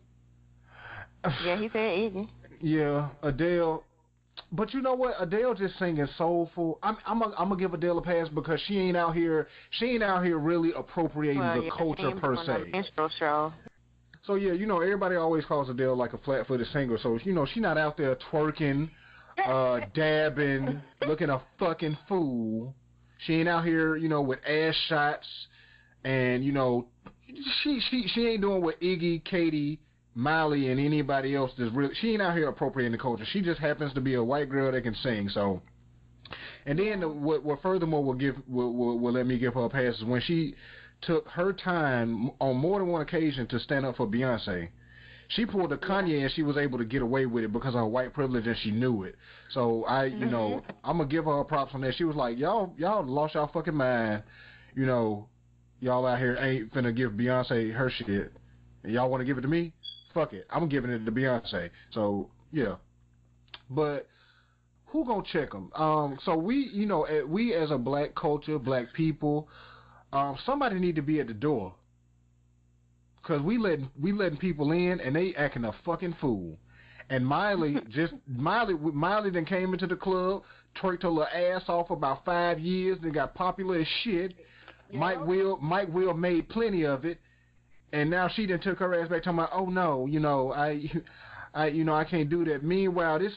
Yeah, he said Iggy. Yeah, Adele. But you know what? Adele just singing soulful. I'm gonna give Adele a pass because she ain't out here. She ain't out here really appropriating the culture per se. So yeah, everybody always calls Adele like a flat-footed singer. So she's not out there twerking, dabbing, looking a fucking fool. She ain't out here, with ass shots, and she ain't doing what Iggy, Katie, Miley, and anybody else is really. She ain't out here appropriating the culture. She just happens to be a white girl that can sing. So, and then what furthermore will let me give her a pass is when she took her time on more than one occasion to stand up for Beyonce. She pulled a Kanye and she was able to get away with it because of her white privilege and she knew it. So I'm gonna give her a props on that. She was like, y'all lost y'all fucking mind. Y'all out here ain't finna give Beyonce her shit. And y'all wanna give it to me? Fuck it. I'm giving it to Beyonce. So yeah, but who gonna check them? So we as a black culture, black people. Somebody need to be at the door, cause we letting people in and they acting a fucking fool. And Miley then came into the club, twerked her little ass off for about 5 years, then got popular as shit. Yeah. Mike Will made plenty of it, and now she then took her ass back talking about, oh no, I can't do that. Meanwhile, this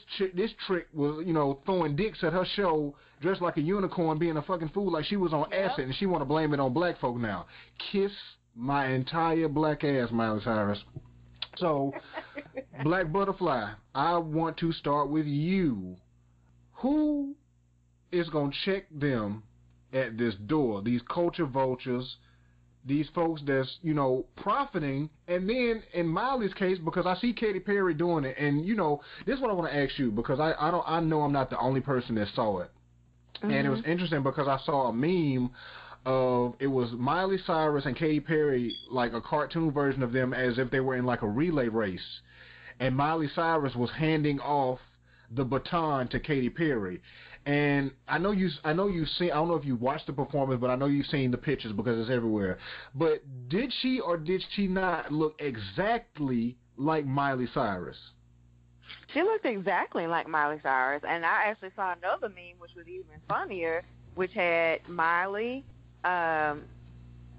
trick was, throwing dicks at her show, dressed like a unicorn, being a fucking fool, like she was on acid, and she want to blame it on black folk now. Kiss my entire black ass, Miley Cyrus. So, Black Butterfly, I want to start with you. Who is going to check them at this door? These culture vultures, these folks that's, profiting, and then in Miley's case, because I see Katy Perry doing it, and, this is what I want to ask you, because I know I'm not the only person that saw it. Mm-hmm. And it was interesting because I saw a meme of, it was Miley Cyrus and Katy Perry, like a cartoon version of them, as if they were in like a relay race. And Miley Cyrus was handing off the baton to Katy Perry. And I don't know if you watched the performance, but I know you've seen the pictures because it's everywhere. But did she or did she not look exactly like Miley Cyrus? She looked exactly like Miley Cyrus. And I actually saw another meme, which was even funnier, which had Miley,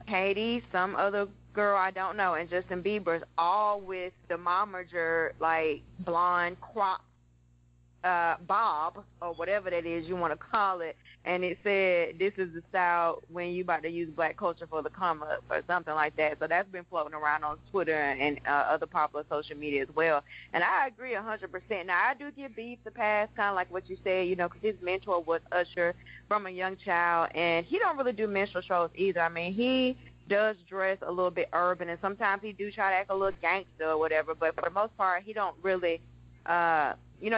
Katie, some other girl I don't know, and Justin Bieber's all with the momager, like, blonde crop. Bob, or whatever that is you want to call it, and it said, this is the style when you about to use black culture for the come-up or something like that. So that's been floating around on Twitter and other popular social media as well. And I agree 100%. Now, I do give Beef the pass, kind of like what you said, because his mentor was Usher from a young child, and he don't really do minstrel shows either. I mean, he does dress a little bit urban, and sometimes he do try to act a little gangster or whatever, but for the most part, he don't really...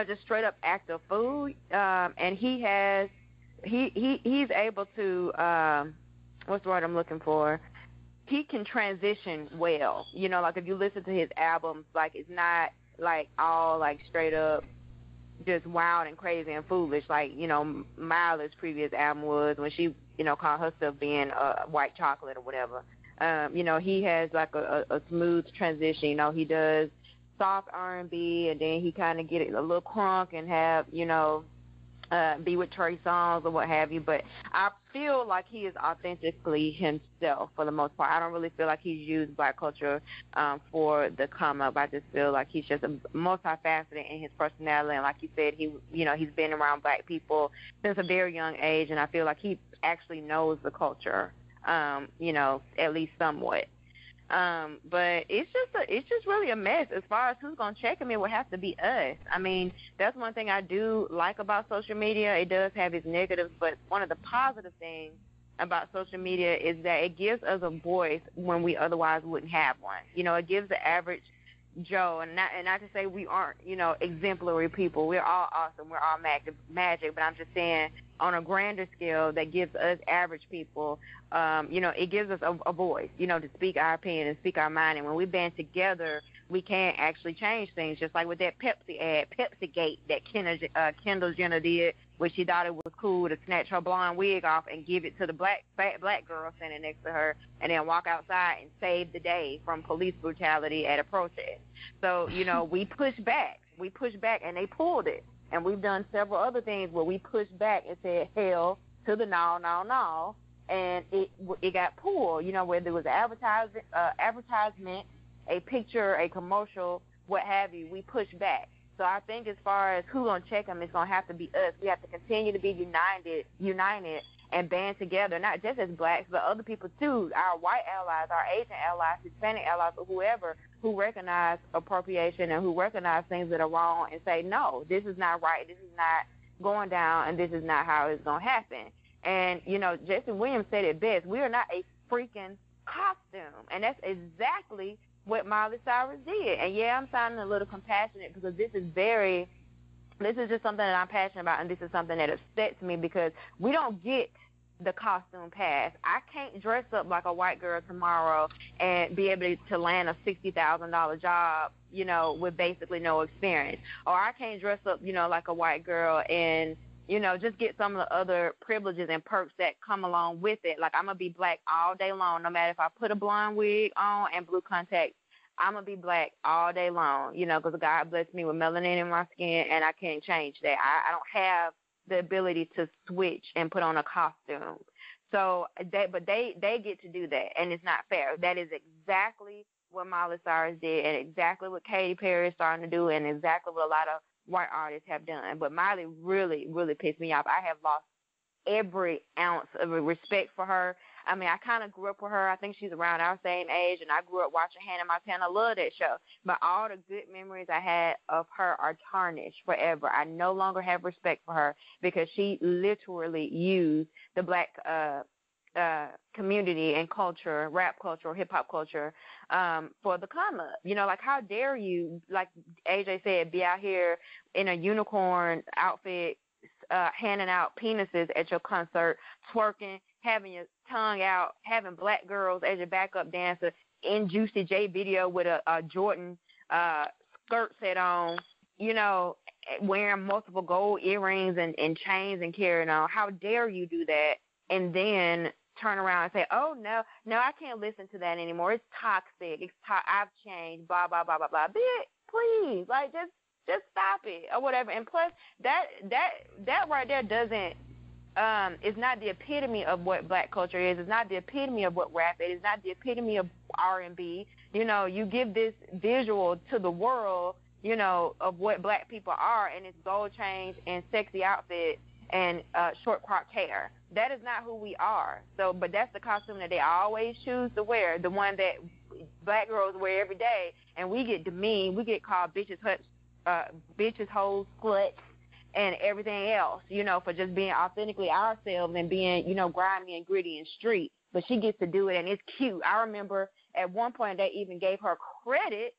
just straight up act a fool, and he's able to, what's the word I'm looking for? He can transition well, like if you listen to his albums, like it's not like all like straight up just wild and crazy and foolish, like, Miley's previous album was when she, called herself being white chocolate or whatever. He has like a smooth transition, he does soft R&B, and then he kind of get a little crunk and have, be with Trey Songz or what have you. But I feel like he is authentically himself for the most part. I don't really feel like he's used black culture for the come-up. I just feel like he's just multifaceted in his personality. And like you said, he's been around black people since a very young age, and I feel like he actually knows the culture, at least somewhat. But it's just really a mess as far as who's going to check him. It would have to be us. I mean, that's one thing I do like about social media. It does have its negatives, but one of the positive things about social media is that it gives us a voice when we otherwise wouldn't have one. It gives the average Joe, and not to say we aren't, exemplary people. We're all awesome. We're all magic. But I'm just saying, on a grander scale, that gives us average people, it gives us a voice, to speak our opinion and speak our mind. And when we band together, we can actually change things. Just like with that Pepsi ad, PepsiGate, that Kendall Jenner did, where she thought it was cool to snatch her blonde wig off and give it to the black girl standing next to her, and then walk outside and save the day from police brutality at a protest. So, we push back, and they pulled it. And we've done several other things where we pushed back and said, hell to the no, and it got pulled, whether it was advertisement, a picture, a commercial, what have you, we pushed back. So I think as far as who's going to check them, it's going to have to be us. We have to continue to be united and band together, not just as blacks, but other people too, our white allies, our Asian allies, Hispanic allies, or whoever, who recognize appropriation and who recognize things that are wrong and say, no, this is not right, this is not going down, and this is not how it's going to happen. And, Jason Williams said it best, we are not a freaking costume. And that's exactly what Miley Cyrus did. And, yeah, I'm sounding a little compassionate because this is just something that I'm passionate about, and this is something that upsets me because we don't get the costume pass. I can't dress up like a white girl tomorrow and be able to land a $60,000 job, with basically no experience. Or I can't dress up, like a white girl and, just get some of the other privileges and perks that come along with it. Like, I'm going to be black all day long, no matter if I put a blonde wig on and blue contacts. I'm going to be black all day long, because God blessed me with melanin in my skin, and I can't change that. I don't have the ability to switch and put on a costume. So, they get to do that, and it's not fair. That is exactly what Miley Cyrus did, and exactly what Katy Perry is starting to do, and exactly what a lot of white artists have done. But Miley really, really pissed me off. I have lost every ounce of respect for her. I mean, I kind of grew up with her. I think she's around our same age, and I grew up watching Hannah Montana. I love that show. But all the good memories I had of her are tarnished forever. I no longer have respect for her because she literally used the black community and culture, rap culture, hip-hop culture, for the come up. How dare you, like AJ said, be out here in a unicorn outfit, handing out penises at your concert, twerking, having your tongue out, having black girls as your backup dancer in Juicy J video with a Jordan skirt set on, wearing multiple gold earrings and chains and carrying on. How dare you do that and then turn around and say, oh, no, I can't listen to that anymore. It's toxic. I've changed, blah, blah, blah, blah, blah. Bitch, please, just stop it or whatever. And plus, that right there doesn't, it's not the epitome of what black culture is. It's not the epitome of what rap is. It's not the epitome of R&B. You give this visual to the world, of what black people are, and it's gold chains and sexy outfits and short cropped hair. That is not who we are. So, but that's the costume that they always choose to wear, the one that black girls wear every day, and we get demeaned. We get called bitches, hoes, sluts, and everything else, for just being authentically ourselves and being, grimy and gritty and street. But she gets to do it, and it's cute. I remember at one point they even gave her credit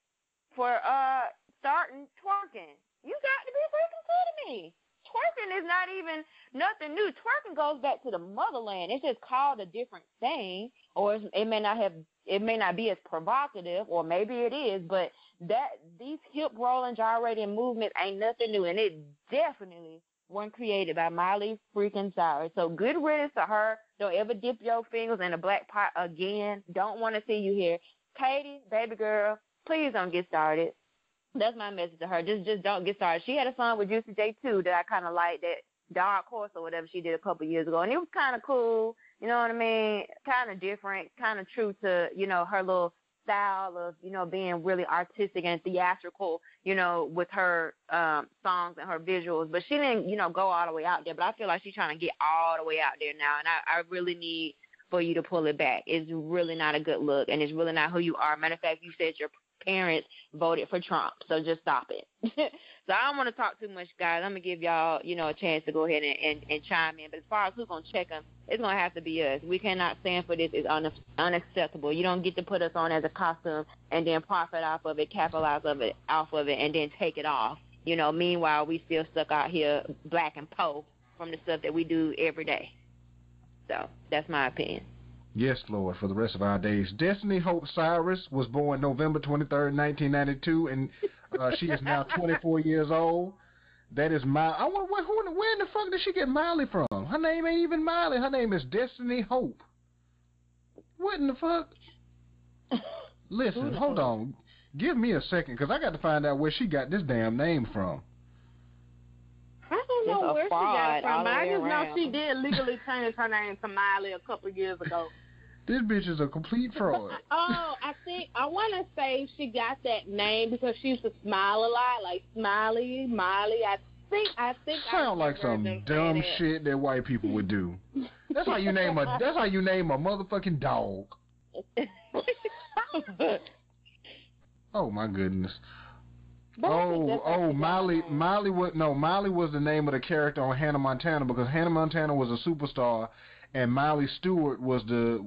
for starting twerking. You got to be freaking kidding me. Twerking is not even nothing new. Twerking goes back to the motherland. It's just called a different thing, or it may not be as provocative, or maybe it is, but these hip rolling, gyrating movements ain't nothing new, and it definitely wasn't created by Miley freaking Cyrus. So good riddance to her. Don't ever dip your fingers in a black pot again. Don't want to see you here. Katie, baby girl, please don't get started. That's my message to her. Just don't get started. She had a song with Juicy J too that I kind of liked, that Dark Horse or whatever she did a couple years ago, and it was kind of cool. You know what I mean? Kind of different, kind of true to, her little style of, being really artistic and theatrical, with her songs and her visuals. But she didn't, go all the way out there. But I feel like she's trying to get all the way out there now, and I really need for you to pull it back. It's really not a good look, and it's really not who you are. Matter of fact, you said your parents voted for Trump, so just stop it. So I don't want to talk too much, guys. I'm going to give y'all, you know, a chance to go ahead and chime in. But as far as who's going to check them, it's going to have to be us. We cannot stand for this. It's unacceptable. You don't get to put us on as a costume and then profit off of it, capitalize off of it, and then take it off. You know, meanwhile, we still stuck out here black and po from the stuff that we do every day. So that's my opinion. Yes, Lord, for the rest of our days. Destiny Hope Cyrus was born November 23rd, 1992, and she is now 24 years old. That is Miley. I wonder where in the fuck did she get Miley from? Her name ain't even Miley. Her name is Destiny Hope. What in the fuck? Listen, hold on. Give me a second, because I got to find out where she got this damn name from. I don't know where she got it from, but I just know she did legally change her name to Miley a couple years ago. This bitch is a complete fraud. Oh, I want to say she got that name because she used to smile a lot, like Smiley, Miley. I think. Sound like some dumb shit that white people would do. That's how you name a motherfucking dog. Oh my goodness. Miley was the name of the character on Hannah Montana, because Hannah Montana was a superstar, and Miley Stewart was the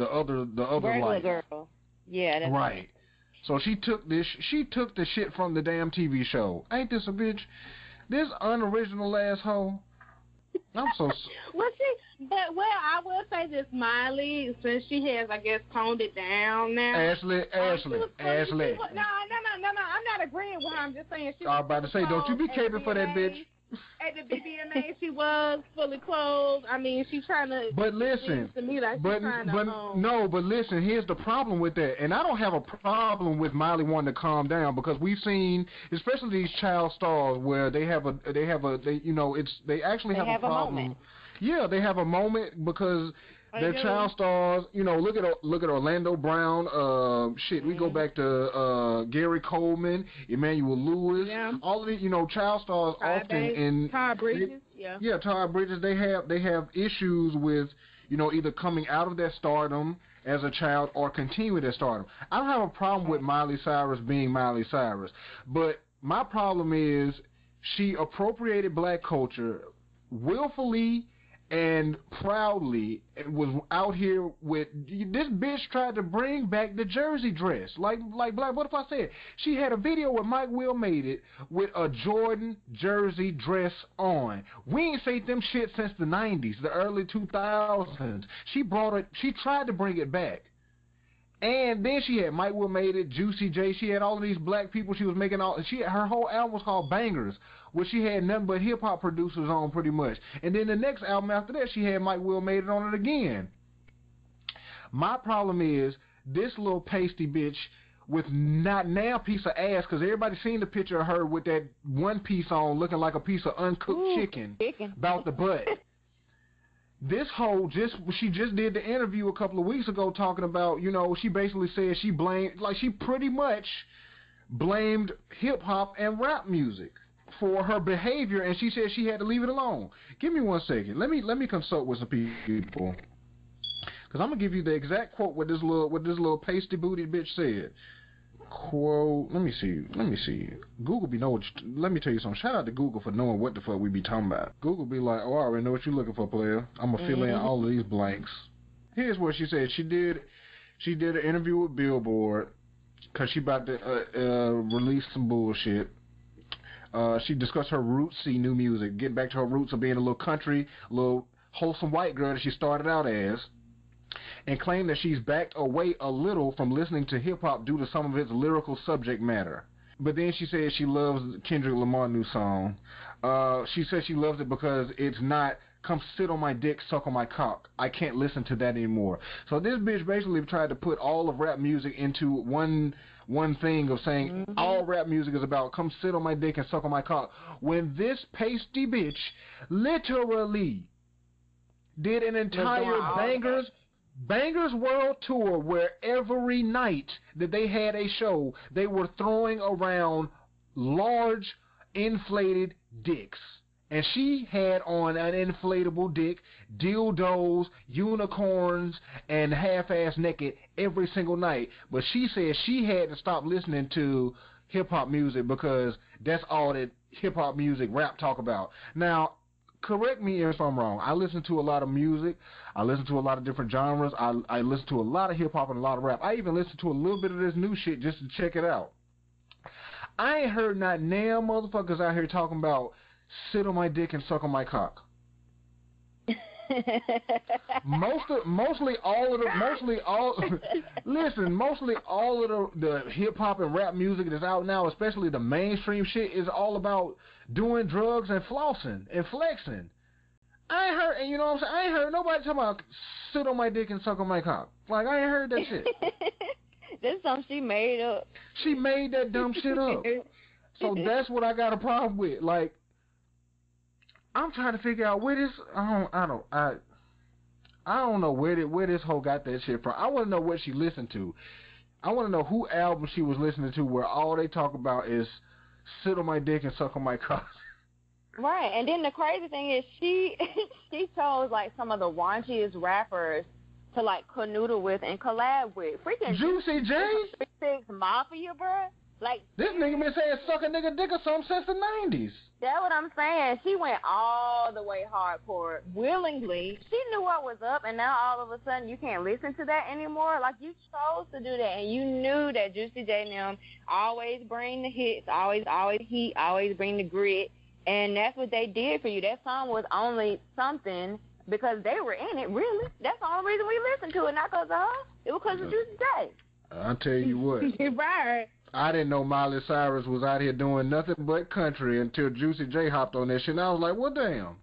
other regular girl. Yeah, that's right. So she took the shit from the damn TV show. Ain't this a bitch? This unoriginal asshole. I'm so. I will say this, Miley, since she has, I guess, toned it down now. Ashley. No. I'm not agreeing with her. I'm just saying she. I was about to say, don't you be caping for that bitch. At the BBMA, she was fully clothed. I mean, she's trying to. But listen. To me, like but listen. Here's the problem with that, and I don't have a problem with Miley wanting to calm down, because we've seen, especially these child stars, where they actually have a problem. Moment. Yeah, they have a moment because they're child stars. You know, look at Orlando Brown. We go back to Gary Coleman, Emmanuel Lewis. Yeah. All of these, you know, child stars Todd Bridges. Todd Bridges. They have issues with, you know, either coming out of their stardom as a child or continuing their stardom. I don't have a problem with Miley Cyrus being Miley Cyrus, but my problem is she appropriated black culture willfully. And proudly was out here with this bitch. Tried to bring back the jersey dress, like Black Butterfly said. She had a video where Mike Will made it with a Jordan jersey dress on. We ain't seen them shit since the '90s, the early 2000s. She brought it. She tried to bring it back, and then she had Mike Will made it, Juicy J. She had all of these black people. She was making all. Her whole album was called Bangers, where she had nothing but hip-hop producers on pretty much. And then the next album after that, she had Mike Will made it on it again. My problem is this little pasty bitch with not now piece of ass, because everybody seen the picture of her with that one piece on looking like a piece of uncooked chicken about the butt. This whole she just did the interview a couple of weeks ago talking about, you know, she basically said she pretty much blamed hip-hop and rap music for her behavior, and she said she had to leave it alone. Give me one second. Let me consult with some people, because I'm gonna give you the exact quote what this little pasty booty bitch said. Quote. Let me see. Google be know. Let me tell you something. Shout out to Google for knowing what the fuck we be talking about. Google be like, oh, I already know what you're looking for, player. I'm gonna fill in all of these blanks. Here's what she said. She did an interview with Billboard because she about to release some bullshit. She discussed her roots, see new music, getting back to her roots of being a little country, little wholesome white girl that she started out as, and claimed that she's backed away a little from listening to hip-hop due to some of its lyrical subject matter. But then she said she loves Kendrick Lamar's new song. She said she loves it because it's not, come sit on my dick, suck on my cock. I can't listen to that anymore. So this bitch basically tried to put all of rap music into one thing of saying all rap music is about come sit on my dick and suck on my cock, when this pasty bitch literally did an entire Bangers World Tour where every night that they had a show, they were throwing around large inflated dicks And she had on an inflatable dick, dildos, unicorns, and half-ass naked every single night. But she said she had to stop listening to hip-hop music because that's all that hip-hop music rap talk about. Now, correct me if I'm wrong. I listen to a lot of music. I listen to a lot of different genres. I listen to a lot of hip-hop and a lot of rap. I even listen to a little bit of this new shit just to check it out. I ain't heard not now motherfuckers out here talking about sit on my dick and suck on my cock. Mostly all of the hip hop and rap music that's out now, especially the mainstream shit, is all about doing drugs and flossing and flexing. I ain't heard, and you know what I'm saying, I ain't heard nobody talking about sit on my dick and suck on my cock. Like, I ain't heard that shit. That's something she made up. She made that dumb shit up. So that's what I got a problem with. Like, I'm trying to figure out where this. I don't know where this hoe got that shit from. I want to know what she listened to. I want to know who album she was listening to where all they talk about is sit on my dick and suck on my cock. Right, and then the crazy thing is she chose like some of the raunchiest rappers to like canoodle with and collab with. Freaking Juicy J, 6 Mafia, bruh. Like, this nigga been saying suck a nigga dick or something since the 90s. That's what I'm saying. She went all the way hardcore, willingly. She knew what was up, and now all of a sudden you can't listen to that anymore. Like, you chose to do that, and you knew that Juicy J and them always bring the hits, always heat, always bring the grit, and that's what they did for you. That song was only something because they were in it, really. That's the only reason we listened to it, not because of her. It was because of Juicy J. I'll tell you what. Right. I didn't know Miley Cyrus was out here doing nothing but country until Juicy J hopped on that shit, and I was like, well, damn.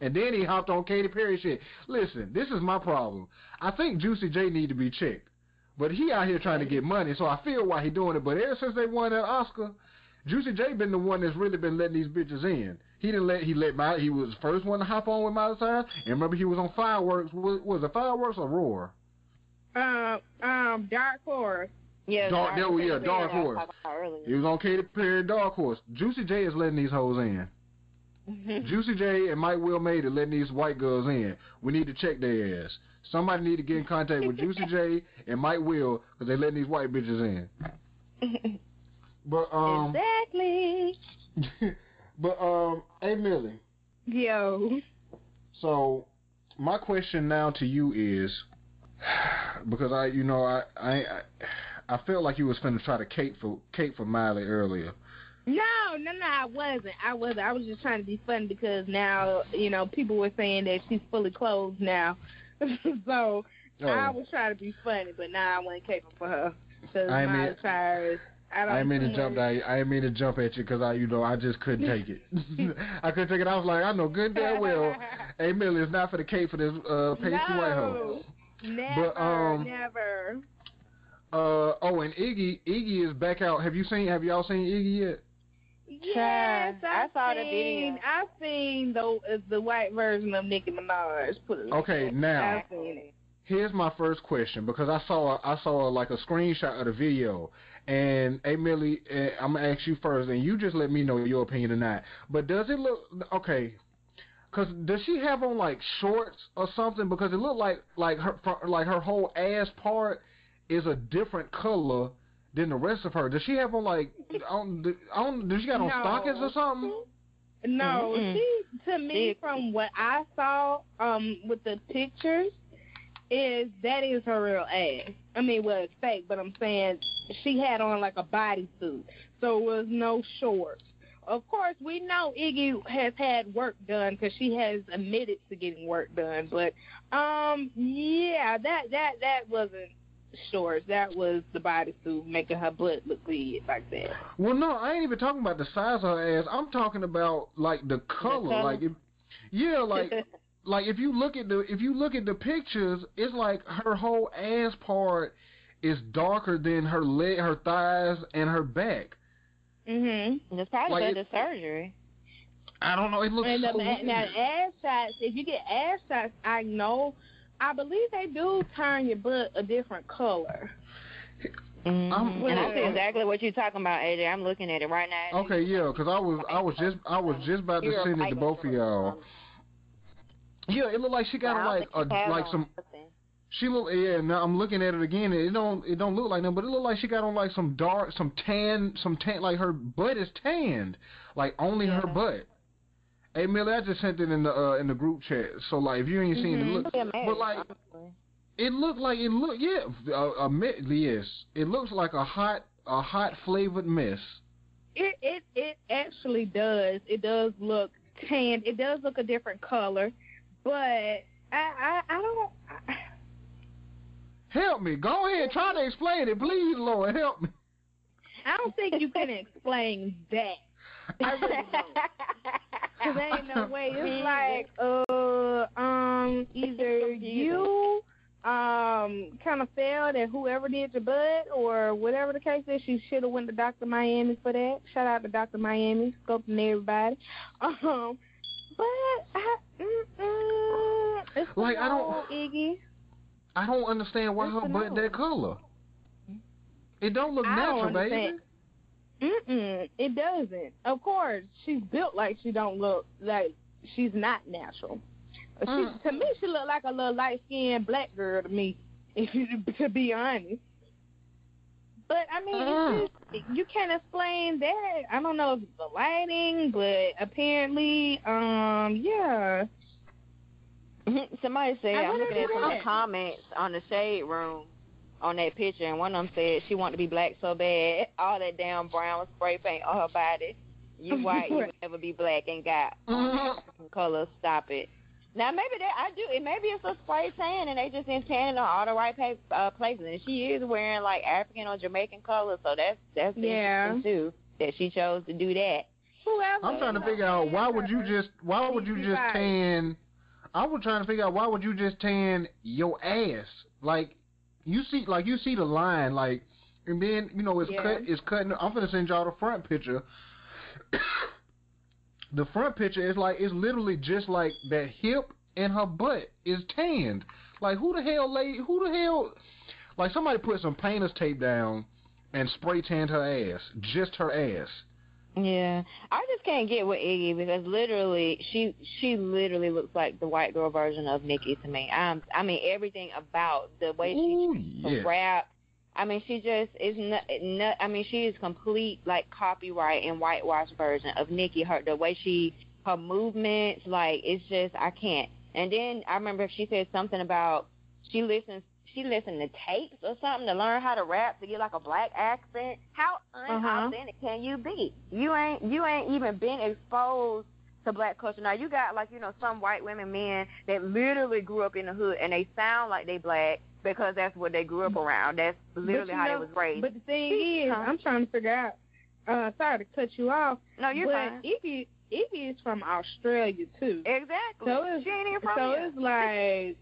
And then he hopped on Katy Perry shit. Listen, this is my problem. I think Juicy J need to be checked, but he out here trying to get money, so I feel why he doing it. But ever since they won that Oscar, Juicy J been the one that's really been letting these bitches in. He was the first one to hop on with Miley Cyrus, and remember he was on Fireworks. Was it Fireworks or Roar? Dark Horse. Yeah, Dark Horse. He was on Katy Perry, Dark Horse. Juicy J is letting these hoes in. Juicy J and Mike Will Made it letting these white girls in. We need to check their ass. Somebody need to get in contact with Juicy J and Mike Will because they letting these white bitches in. But exactly. But hey, Millie. Yo. So my question now to you is, because I felt like you was finna try to cape for Miley earlier. No, I wasn't. I was just trying to be funny because now, you know, people were saying that she's fully clothed now. So I was trying to be funny, but I wasn't caping for her. Because Miley Cyrus, I didn't mean to jump at you because I just couldn't take it. I couldn't take it. I was like, I know good damn well, hey, Millie is not for the cape for this pasty white hoe. Never, but, never. And Iggy is back out. Have y'all seen Iggy yet? Yes, I saw the video. I've seen the white version of Nicki Minaj. Okay, now here's my first question, because I saw like a screenshot of the video, and hey Millie, I'm gonna ask you first, and you just let me know your opinion or not. But does it look okay? Cause does she have on like shorts or something? Because it looked like her whole ass part is a different color than the rest of her. Does she have on like does she got on stockings or something? No, she, to me, from what I saw with the pictures, is that is her real ass. I mean, well, it's fake, but I'm saying she had on like a bodysuit, so it was no shorts. Of course, we know Iggy has had work done because she has admitted to getting work done. But that wasn't shorts. That was the bodysuit making her butt look big like that. Well, no, I ain't even talking about the size of her ass. I'm talking about like the color. Like, if you look at the pictures, it's like her whole ass part is darker than her leg, her thighs, and her back. Mm-hmm. It's probably like the surgery. I don't know. It looks so weird. Now, ass shots, if you get ass shots, I believe they do turn your butt a different color. Mm-hmm. And that's exactly what you're talking about, AJ. I'm looking at it right now. Okay, yeah, because I was just about to send it to both of y'all. Yeah, it looked like she got now I'm looking at it again. And it don't look like nothing, but it looked like she got on like some tan, like her butt is tanned, like only her butt. Hey, Millie, I just sent it in the group chat. So like, if you ain't seen it, look, but like. Honestly. It looks like a hot flavored mess. It actually does. It does look tanned. It does look a different color, but I don't. Help me. Go ahead. Try to explain it, please, Lord. Help me. I don't think you can explain that. I really don't. Cause there ain't no way. It's like either you. Kind of failed at whoever did your butt or whatever the case is. She should have went to Dr. Miami for that. Shout out to Dr. Miami, scoping everybody. But it's like I don't, Iggy. I don't understand why her butt that color. It don't look natural, baby. It doesn't. Of course, she's built like she don't look like she's not natural. To me, she looked like a little light-skinned black girl to me, to be honest. But, I mean, you can't explain that. I don't know if it's the lighting, but apparently, yeah. Somebody said, I'm looking at some of the comments on the Shade Room on that picture, and one of them said she wanted to be black so bad, all that damn brown spray paint on her body. You white, you never be black, and got African colors, stop it. Now, maybe maybe it's a spray tan, and they just in tanning on all the right places. And she is wearing, like, African or Jamaican colors, so that's interesting, too, that she chose to do that. Whoever. I'm trying to figure out, why would you just tan... I was trying to figure out, why would you just tan your ass? Like, you see the line, like, and then, you know, it's cutting... I'm going to send y'all the front picture. The front picture is like, it's literally just like that hip and her butt is tanned. Like, who the hell, like somebody put some painter's tape down and spray tanned her ass, just her ass. Yeah. I just can't get with Iggy because literally, she literally looks like the white girl version of Niki to me. I mean, everything about the way she rap. I mean, she just is not. I mean, she is complete like copyright and whitewash version of Niki. Her movements, like it's just I can't. And then I remember she said something about she listened to tapes or something to learn how to rap to get like a black accent. How unauthentic can you be? You ain't even been exposed to black culture. Now you got like some white women, men that literally grew up in the hood and they sound like they black. Because that's what they grew up around. That's literally how they was raised. But the thing is, I'm trying to figure out. Sorry to cut you off. No, you're fine. But Iggy is from Australia too. Exactly. So it's like,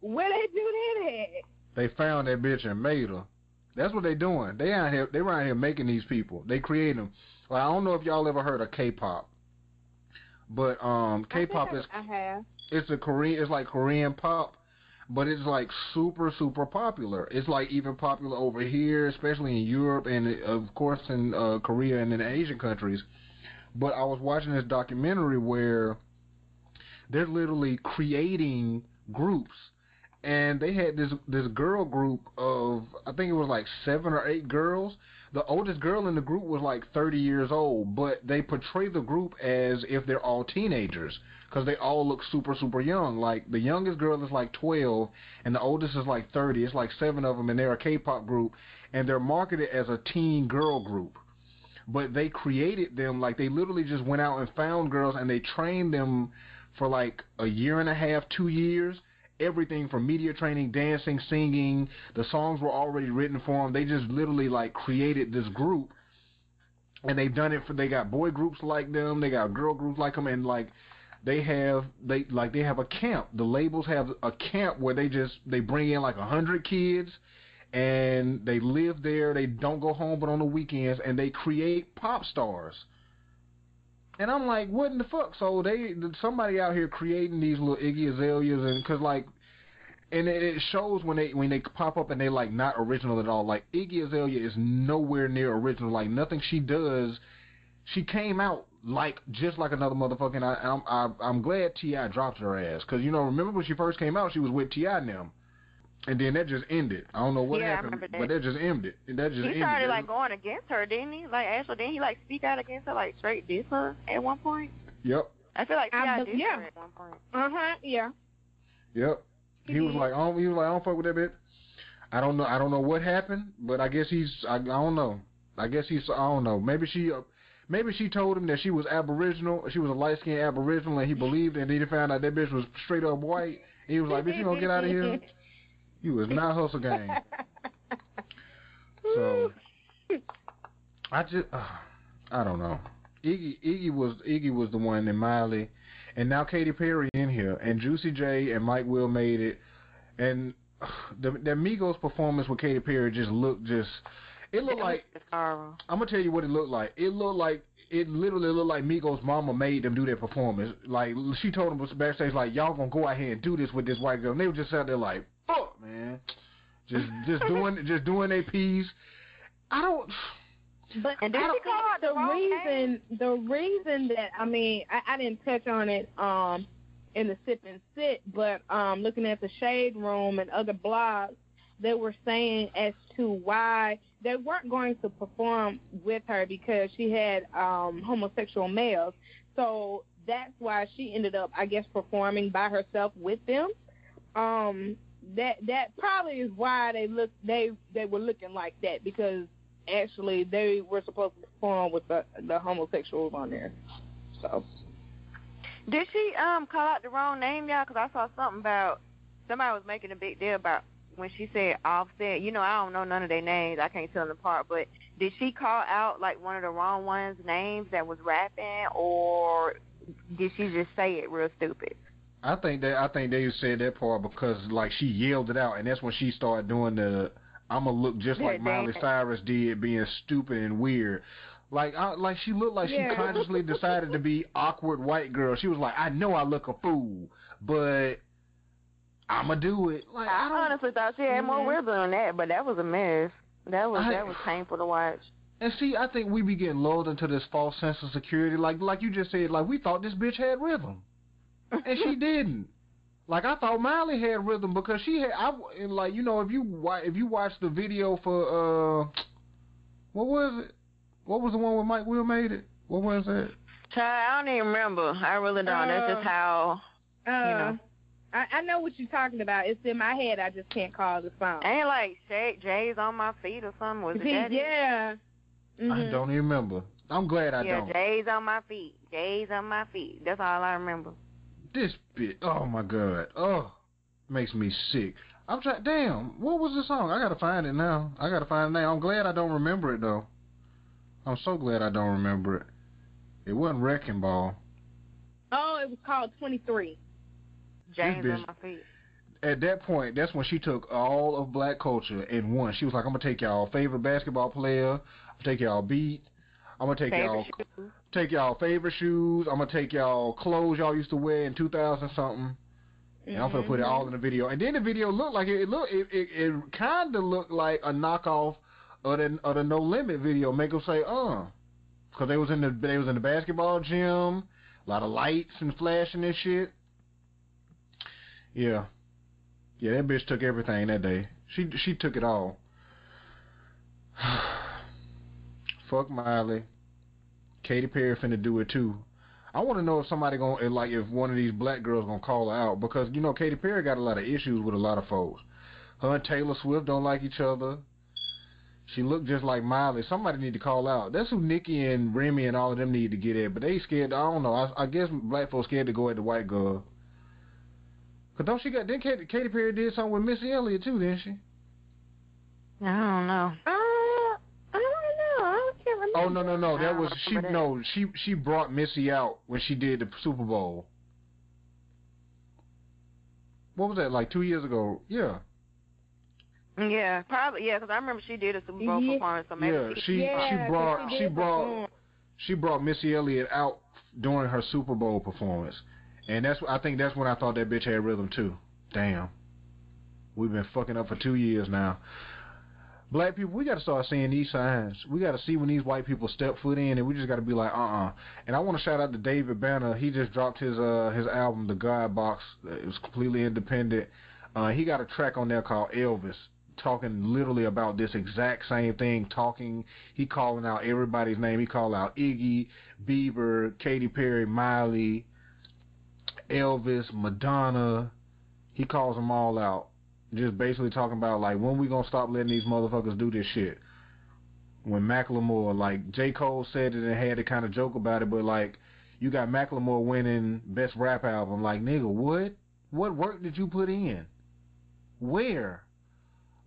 where they do that at? They found that bitch and made her. That's what they doing. They around here making these people. They create them. Like, I don't know if y'all ever heard of K-pop, but K-pop is. I have. It's a Korean. It's like Korean pop. But it's, like, super, super popular. It's, like, even popular over here, especially in Europe and, of course, in Korea and in Asian countries. But I was watching this documentary where they're literally creating groups. And they had this girl group of, I think it was, like, 7 or 8 girls. The oldest girl in the group was, like, 30 years old. But they portray the group as if they're all teenagers. Because they all look super, super young. Like, the youngest girl is like 12, and the oldest is like 30. It's like 7 of them, and they're a K-pop group, and they're marketed as a teen girl group. But they created them, like, they literally just went out and found girls, and they trained them for like a year and a half, 2 years. Everything from media training, dancing, singing. The songs were already written for them. They just literally, like, created this group, and they've done it for, they got boy groups like them, they got girl groups like them, and, like, They have a camp. The labels have a camp where they bring in like 100 kids, and they live there. They don't go home, but on the weekends, and they create pop stars. And I'm like, what in the fuck? So somebody out here creating these little Iggy Azaleas, and because like And it shows when they pop up and they like not original at all. Like Iggy Azalea is nowhere near original. Like nothing she does, she came out like just like another motherfucker. And I'm glad T.I. dropped her ass, because you know, remember when she first came out, she was with T.I. and them. And then that just ended. I don't know what happened, but that just ended. He started like going against her, didn't he? Like Ashley, didn't he like speak out against her, like straight diss her at one point? Yep. I feel like T.I. dissed her at one point. Yeah. Yep. He was like, I don't fuck with that bitch. I don't know what happened, but I guess I don't know. Maybe she told him that she was Aboriginal. She was a light skinned Aboriginal, and he believed it. And then he found out that bitch was straight up white. He was like, bitch, you gonna get out of here. You was not hustle gang. So I just I don't know. Iggy was the one, and Miley, and now Katy Perry in here, and Juicy J and Mike Will made it, and the Migos performance with Katy Perry just looked like I'm gonna tell you what it looked like. It literally looked like Migos' mama made them do their performance. Like she told them backstage, like, y'all gonna go out here and do this with this white girl, and they were just out there like, fuck, man, just doing their piece. I don't. But and that's the reason that, I mean, I didn't touch on it in the Sip and Sit, but looking at the Shade Room and other blogs, they were saying as to why they weren't going to perform with her, because she had homosexual males. So that's why she ended up, I guess, performing by herself with them. That probably is why they were looking like that, because actually they were supposed to perform with the homosexuals on there. So did she call out the wrong name, y'all? Because I saw something about somebody was making a big deal about when she said Offset. You know, I don't know none of their names, I can't tell them apart, but did she call out like one of the wrong ones' names that was rapping, or did she just say it real stupid? I think they said that part because like she yelled it out, and that's when she started doing the I'm gonna look just like Miley Cyrus did, being stupid and weird. Like she looked like she consciously decided to be awkward white girl. She was like, I know I look a fool, but I'ma do it. Like I honestly thought she had more rhythm than that, but that was a mess. That was painful to watch. And see, I think we be getting lulled into this false sense of security. Like you just said, like we thought this bitch had rhythm, and she didn't. Like I thought Miley had rhythm because she had. If you watch the video for what was it? What was the one where Mike Will made it? What was that? I don't even remember. I really don't. That's just how you know. I know what you're talking about. It's in my head. I just can't call the phone. Ain't like Shake J's on my feet or something. Was it that? Yeah. Mm-hmm. I don't even remember. I'm glad I don't. Yeah, J's on my feet. J's on my feet. That's all I remember. This bit, oh my god, oh, makes me sick. I'm trying. Damn, what was the song? I gotta find it now. I'm glad I don't remember it though. I'm so glad I don't remember it. It wasn't Wrecking Ball. Oh, it was called 23. James on my feet. At that point, that's when she took all of black culture in one. She was like, I'm gonna take y'all favorite basketball player. I'm gonna take y'all beat. I'm gonna take y'all favorite shoes. I'm gonna take y'all clothes y'all used to wear in 2000 something, and I'm gonna put it all in the video. And then the video looked like it kind of looked like a knockoff of the No Limit video. Make them say, because they was in the basketball gym, a lot of lights and flashing and shit. Yeah, that bitch took everything that day. She took it all. Fuck Miley. Katy Perry finna do it too. I want to know if somebody gonna like if one of these black girls gonna call her out, because you know Katy Perry got a lot of issues with a lot of folks. Her and Taylor Swift don't like each other. She looked just like Miley. Somebody need to call out. That's who Nikki and Remy and all of them need to get at. But they scared. I don't know. I guess black folks scared to go at the white girl. Cause don't she got? Then Katy Perry did something with Missy Elliott too, didn't she? I don't know. Oh no! That was she. No, she brought Missy out when she did the Super Bowl. What was that, like 2 years ago? Yeah. Yeah, probably. Yeah, because I remember she did a Super Bowl performance. So maybe she brought Missy Elliott out during her Super Bowl performance, and I think that's when I thought that bitch had rhythm too. Damn. We've been fucking up for 2 years now. Black people, we got to start seeing these signs. We got to see when these white people step foot in, and we just got to be like, uh-uh. And I want to shout out to David Banner. He just dropped his album, The God Box. It was completely independent. He got a track on there called Elvis, talking literally about this exact same thing, he calling out everybody's name. He called out Iggy, Bieber, Katy Perry, Miley, Elvis, Madonna. He calls them all out. Just basically talking about, like, when we gonna stop letting these motherfuckers do this shit? When Macklemore, like, J. Cole said it and had to kind of joke about it, but, like, you got Macklemore winning Best Rap Album. Like, nigga, what? What work did you put in? Where?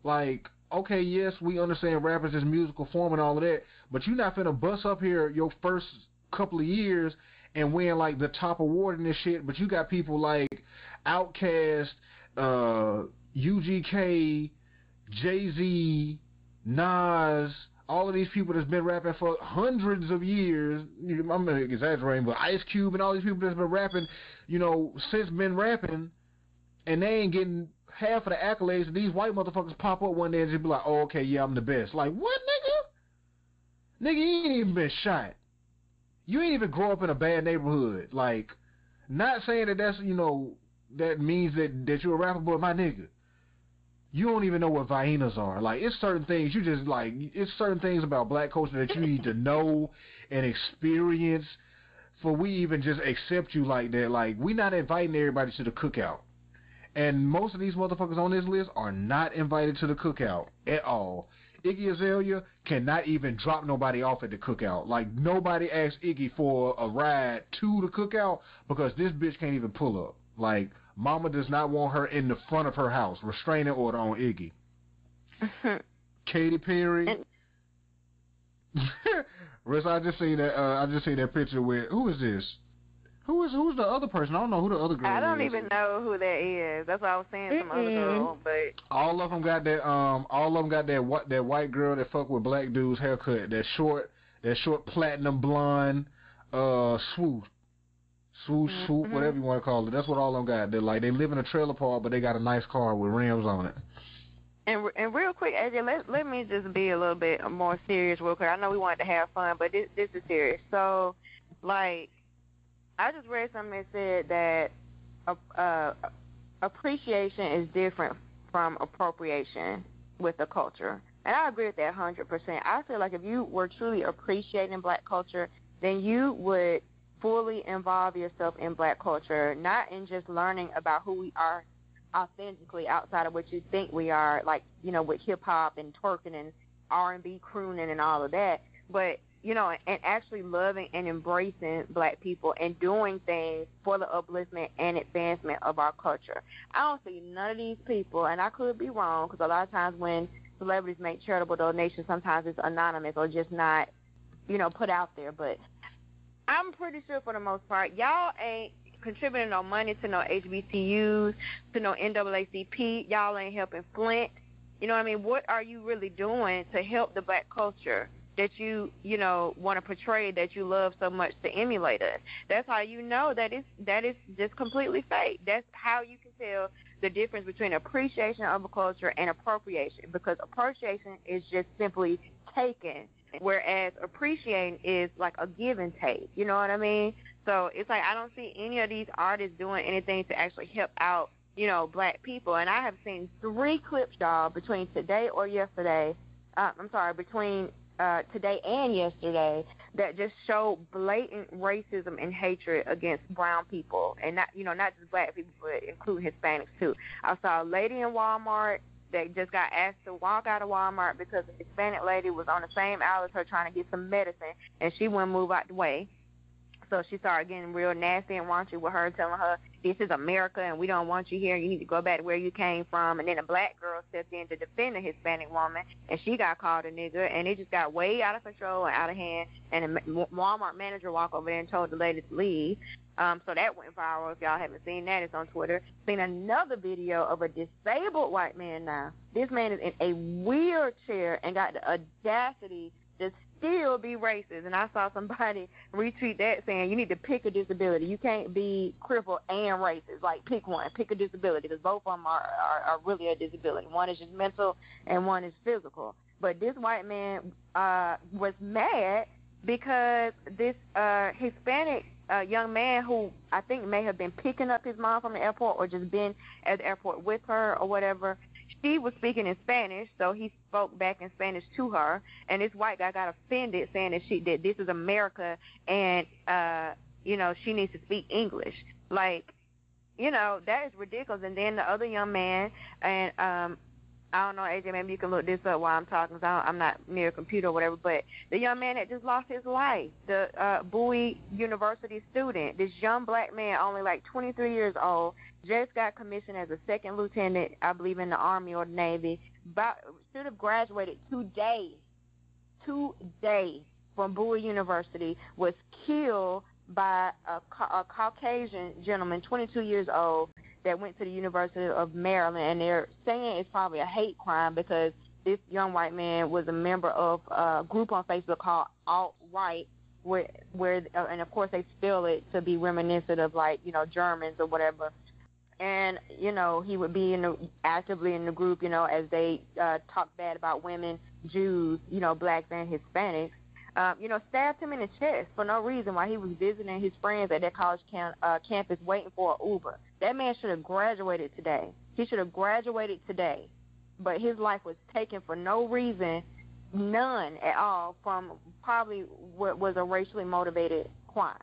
Like, okay, yes, we understand rap is just musical form and all of that, but you not finna bust up here your first couple of years and win, like, the top award and this shit, but you got people like Outkast, UGK, Jay-Z, Nas, all of these people that's been rapping for hundreds of years. I'm exaggerating, but Ice Cube and all these people that's been rapping, you know, since been rapping, and they ain't getting half of the accolades, and these white motherfuckers pop up one day and just be like, oh, okay, yeah, I'm the best. Like, what, nigga? Nigga, you ain't even been shot. You ain't even grow up in a bad neighborhood. Like, not saying that that's, you know, that means that you're a rapper, but my nigga, you don't even know what vienas are. Like, it's certain things you just, like, it's certain things about black culture that you need to know and experience for we even just accept you like that. Like, we not inviting everybody to the cookout. And most of these motherfuckers on this list are not invited to the cookout at all. Iggy Azalea cannot even drop nobody off at the cookout. Like, nobody asked Iggy for a ride to the cookout because this bitch can't even pull up. Like, Mama does not want her in the front of her house. Restraining order on Iggy. Katy Perry. Riz, I just seen that picture with, who is this? Who's the other person? I don't know who the other girl is. I don't even know who that is. That's why I was saying some other girl. But all of them got that. All of them got that white girl that fuck with black dudes haircut. That short platinum blonde swoop, whatever you want to call it. That's what all of them got. They're like, they live in a trailer park, but they got a nice car with rims on it. And real quick, AJ, let me just be a little bit more serious real quick. I know we wanted to have fun, but this is serious. So, like, I just read something that said that appreciation is different from appropriation with the culture. And I agree with that 100%. I feel like if you were truly appreciating black culture, then you would fully involve yourself in black culture, not in just learning about who we are authentically outside of what you think we are, like, you know, with hip-hop and twerking and R&B crooning and all of that, but, you know, and actually loving and embracing black people and doing things for the upliftment and advancement of our culture. I don't see none of these people, and I could be wrong, because a lot of times when celebrities make charitable donations, sometimes it's anonymous or just not, you know, put out there, but I'm pretty sure for the most part, y'all ain't contributing no money to no HBCUs, to no NAACP. Y'all ain't helping Flint. You know what I mean? What are you really doing to help the black culture that you know, want to portray, that you love so much to emulate us? That's how you know that is just completely fake. That's how you can tell the difference between appreciation of a culture and appropriation, because appropriation is just simply taken, whereas appreciating is like a give and take. You know what I mean? So it's like I don't see any of these artists doing anything to actually help out, you know, black people. And I have seen 3 clips, y'all, between today or yesterday. Between today and yesterday, that just show blatant racism and hatred against brown people, and not just black people, but including Hispanics too. I saw a lady in Walmart that just got asked to walk out of Walmart because a Hispanic lady was on the same aisle as her trying to get some medicine, and she wouldn't move out the way. So she started getting real nasty and raunchy with her, telling her, this is America and we don't want you here. You need to go back to where you came from. And then a black girl stepped in to defend a Hispanic woman, and she got called a nigger, and it just got way out of control and out of hand. And a Walmart manager walked over there and told the lady to leave. So that went viral. If y'all haven't seen that, it's on Twitter. Seen another video of a disabled white man now. This man is in a wheelchair and got the audacity to still be racist. And I saw somebody retweet that saying you need to pick a disability. You can't be crippled and racist. Like, pick one. Pick a disability, because both of them are really a disability. One is just mental and one is physical. But this white man was mad because this Hispanic young man, who I think may have been picking up his mom from the airport or just been at the airport with her or whatever, she was speaking in Spanish, so he spoke back in Spanish to her. And this white guy got offended, saying that this is America and, she needs to speak English. Like, that is ridiculous. And then the other young man, and I don't know, AJ, maybe you can look this up while I'm talking, because I'm not near a computer or whatever, but the young man that just lost his life, the Bowie University student, this young black man, only like 23 years old, just got commissioned as a second lieutenant, I believe, in the Army or the Navy, should have graduated today from Bowie University, was killed by a Caucasian gentleman, 22 years old, that went to the University of Maryland, and they're saying it's probably a hate crime because this young white man was a member of a group on Facebook called Alt-Right, where and of course they spell it to be reminiscent of, like, Germans or whatever. And, he would be actively in the group, as they talk bad about women, Jews, blacks and Hispanics. Stabbed him in the chest for no reason while he was visiting his friends at their college campus waiting for an Uber. That man should have graduated today. He should have graduated today. But his life was taken for no reason, none at all, from probably what was a racially motivated crime.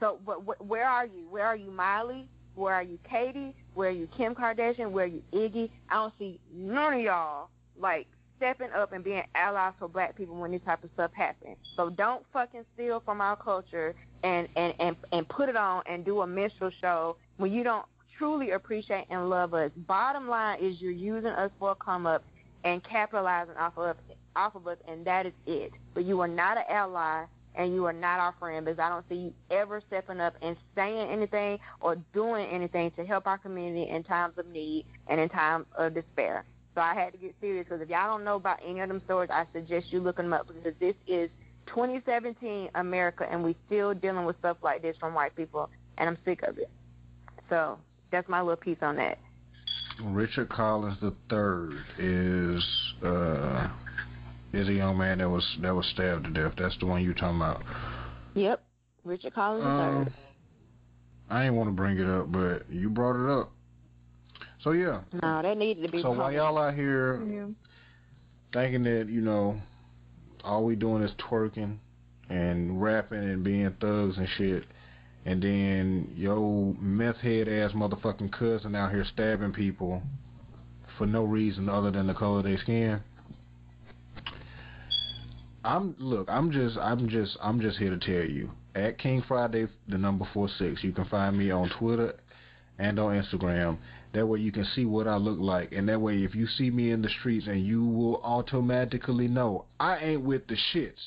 So but where are you? Where are you, Miley? Where are you, Katie? Where are you, Kim Kardashian? Where are you, Iggy? I don't see none of y'all, like, stepping up and being allies for black people when this type of stuff happens. So don't fucking steal from our culture and put it on and do a minstrel show when you don't truly appreciate and love us. Bottom line is you're using us for a come-up and capitalizing off of us, and that is it. But you are not an ally, and you are not our friend, because I don't see you ever stepping up and saying anything or doing anything to help our community in times of need and in times of despair. So I had to get serious, because if y'all don't know about any of them stories, I suggest you look them up, because this is 2017 America, and we still dealing with stuff like this from white people, and I'm sick of it. So that's my little piece on that. Richard Collins III is a young man that was stabbed to death. That's the one you're talking about. Yep, Richard Collins III. I ain't want to bring it up, but you brought it up. So, yeah. No, that needed to be. So, while y'all out here thinking that, all we doing is twerking and rapping and being thugs and shit, and then your meth head ass motherfucking cousin out here stabbing people for no reason other than the color of their skin. I'm just here to tell you. At King Friday, the number 46. You can find me on Twitter and on Instagram. That way you can see what I look like, and that way if you see me in the streets, and you will automatically know I ain't with the shits,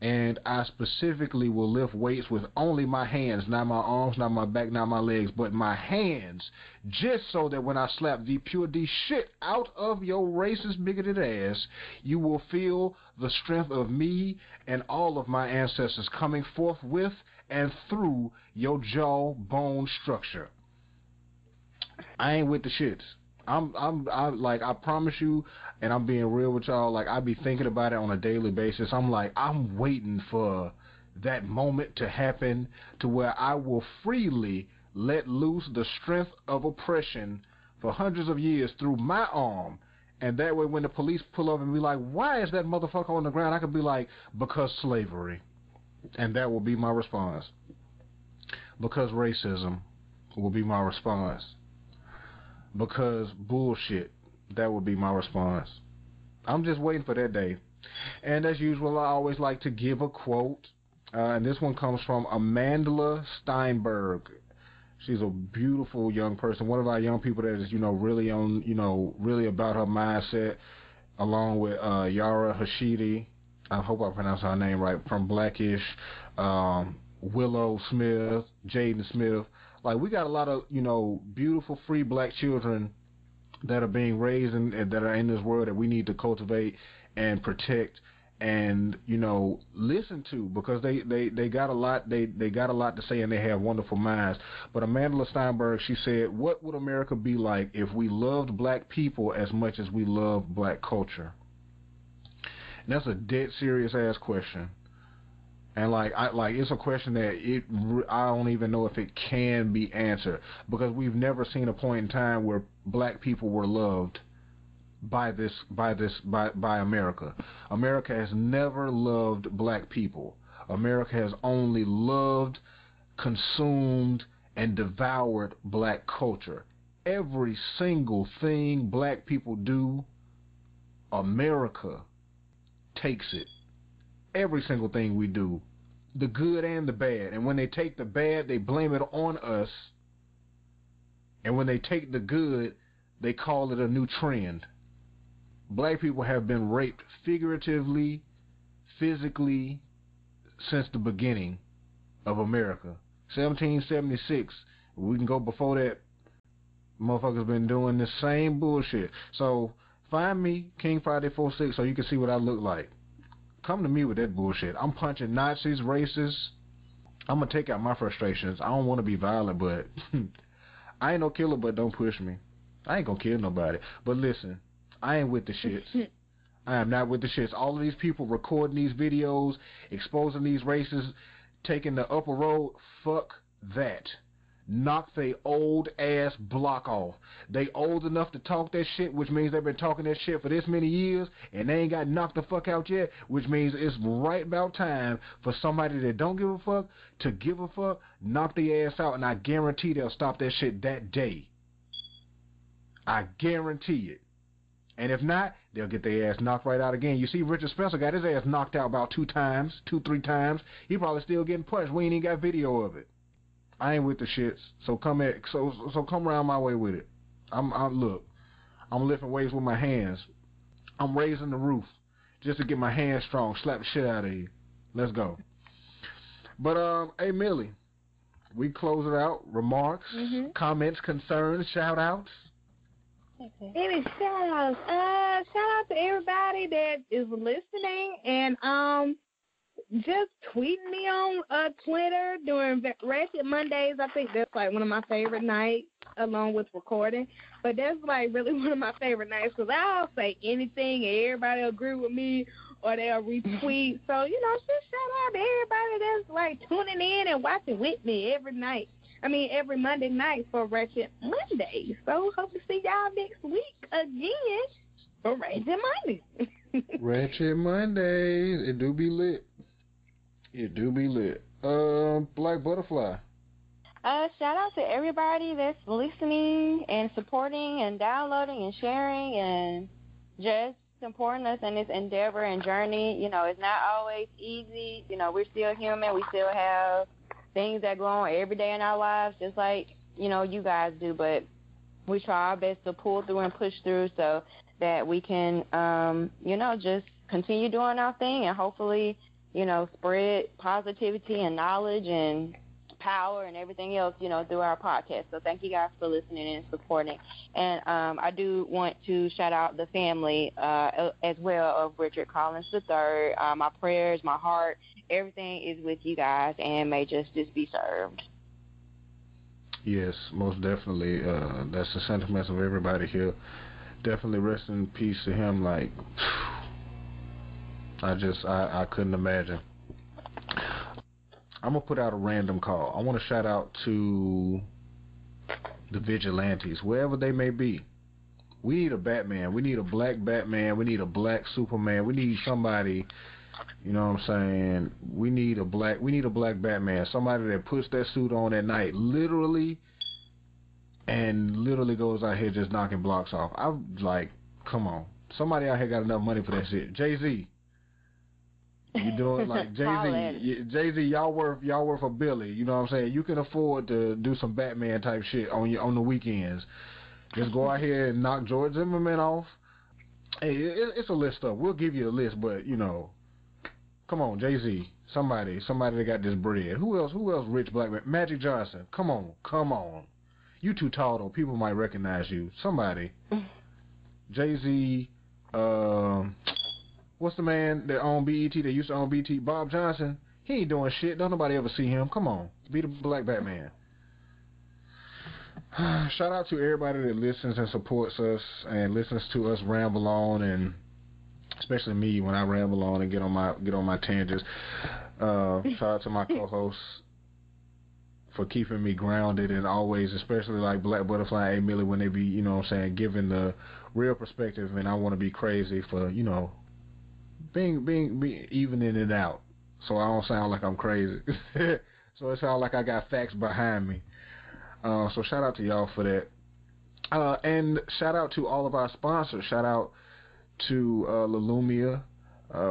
and I specifically will lift weights with only my hands, not my arms, not my back, not my legs, but my hands, just so that when I slap the pure D shit out of your racist, bigoted ass, you will feel the strength of me and all of my ancestors coming forth with and through your jawbone structure. I ain't with the shits. I promise you, and I'm being real with y'all, like, I be thinking about it on a daily basis. I'm like, I'm waiting for that moment to happen to where I will freely let loose the strength of oppression for hundreds of years through my arm. And that way, when the police pull up and be like, why is that motherfucker on the ground? I could be like, because slavery. And that will be my response. Because racism will be my response. Because bullshit, that would be my response. I'm just waiting for that day. And as usual, I always like to give a quote. And this one comes from Amandla Steinberg. She's a beautiful young person, one of our young people that is, really on, really about her mindset, along with Yara Hashidi. I hope I pronounced her name right, from Blackish, Willow Smith, Jaden Smith. Like, we got a lot of, beautiful, free black children that are being raised and that are in this world that we need to cultivate and protect and, you know, listen to, because they got a lot, they got a lot to say, and they have wonderful minds. But Amanda Steinberg, she said, what would America be like if we loved black people as much as we love black culture? And that's a dead serious ass question. And it's a question that I don't even know if it can be answered, because we've never seen a point in time where black people were loved by America. America has never loved black people. America has only loved, consumed, and devoured black culture. Every single thing black people do, America takes it. Every single thing we do, the good and the bad. And when they take the bad, they blame it on us. And when they take the good, they call it a new trend. Black people have been raped figuratively, physically, since the beginning of America. 1776, we can go before that, motherfuckers been doing the same bullshit. So find me, King Friday 46, so you can see what I look like. Come to me with that bullshit. I'm punching Nazis, racists. I'm going to take out my frustrations. I don't want to be violent, but I ain't no killer, but don't push me. I ain't going to kill nobody. But listen, I ain't with the shits. I am not with the shits. All of these people recording these videos, exposing these racists, taking the upper road, fuck that. Knock they old ass block off. They old enough to talk that shit, which means they've been talking that shit for this many years, and they ain't got knocked the fuck out yet, which means it's right about time for somebody that don't give a fuck to give a fuck, knock their ass out, and I guarantee they'll stop that shit that day. I guarantee it. And if not, they'll get their ass knocked right out again. You see, Richard Spencer got his ass knocked out about 2, 3 times. He probably still getting punched. We ain't even got video of it. I ain't with the shits, so come around my way with it. I'm lifting weights with my hands. I'm raising the roof just to get my hands strong. Slap the shit out of you. Let's go. But hey, Millie, we close it out. Remarks, comments, concerns, shout outs. Any shout outs? Shout out to everybody that is listening, and just tweet me on Twitter during Ratchet Mondays. I think that's like one of my favorite nights, along with recording. But that's like really one of my favorite nights, because I'll say anything and everybody will agree with me or they'll retweet. So, you know, just shout out to everybody that's like tuning in and watching with me every Monday night for Ratchet Mondays. So, hope to see y'all next week again for Ratchet Mondays. Ratchet Mondays. It do be lit. It do be lit. Black Butterfly. Shout out to everybody that's listening and supporting and downloading and sharing and just supporting us in this endeavor and journey. You know, it's not always easy. You know, we're still human. We still have things that go on every day in our lives, just like, you know, you guys do. But we try our best to pull through and push through so that we can, you know, just continue doing our thing and hopefully, you know, spread positivity and knowledge and power and everything else, you know, through our podcast. So thank you guys for listening and supporting. And I do want to shout out the family as well of Richard Collins III. My prayers, my heart, everything is with you guys, and may justice be served. Yes, most definitely. That's the sentiments of everybody here. Definitely rest in peace to him. Like, I couldn't imagine. I'm gonna put out a random call. I want to shout out to the vigilantes, wherever they may be. We need a Batman. We need a black Batman. We need a black Superman. We need somebody. You know what I'm saying? We need a black Batman. Somebody that puts that suit on at night, literally. And literally goes out here just knocking blocks off. I'm like, come on. Somebody out here got enough money for that shit. Jay-Z. You doing like Jay-Z, y'all worth a billy. You know what I'm saying? You can afford to do some Batman type shit on the weekends. Just go out here and knock George Zimmerman off. Hey, it's a list stuff. We'll give you a list, but, you know, come on, Jay-Z. Somebody that got this bread. Who else rich black man? Magic Johnson. Come on. You too tall, though. People might recognize you. Somebody. Jay-Z, what's the man that owned BET, that used to own BET, Bob Johnson? He ain't doing shit. Don't nobody ever see him. Come on. Be the Black Batman. Shout out to everybody that listens and supports us and listens to us ramble on, and especially me when I ramble on and get on my tangents. Shout out to my co-hosts for keeping me grounded and always, especially like Black Butterfly and A. Millie, when they be, you know what I'm saying, giving the real perspective, and I want to be crazy for, you know, being evening it out, so I don't sound like I'm crazy. So it sounds like I got facts behind me. So shout out to y'all for that. And shout out to all of our sponsors. Shout out to Lilumia,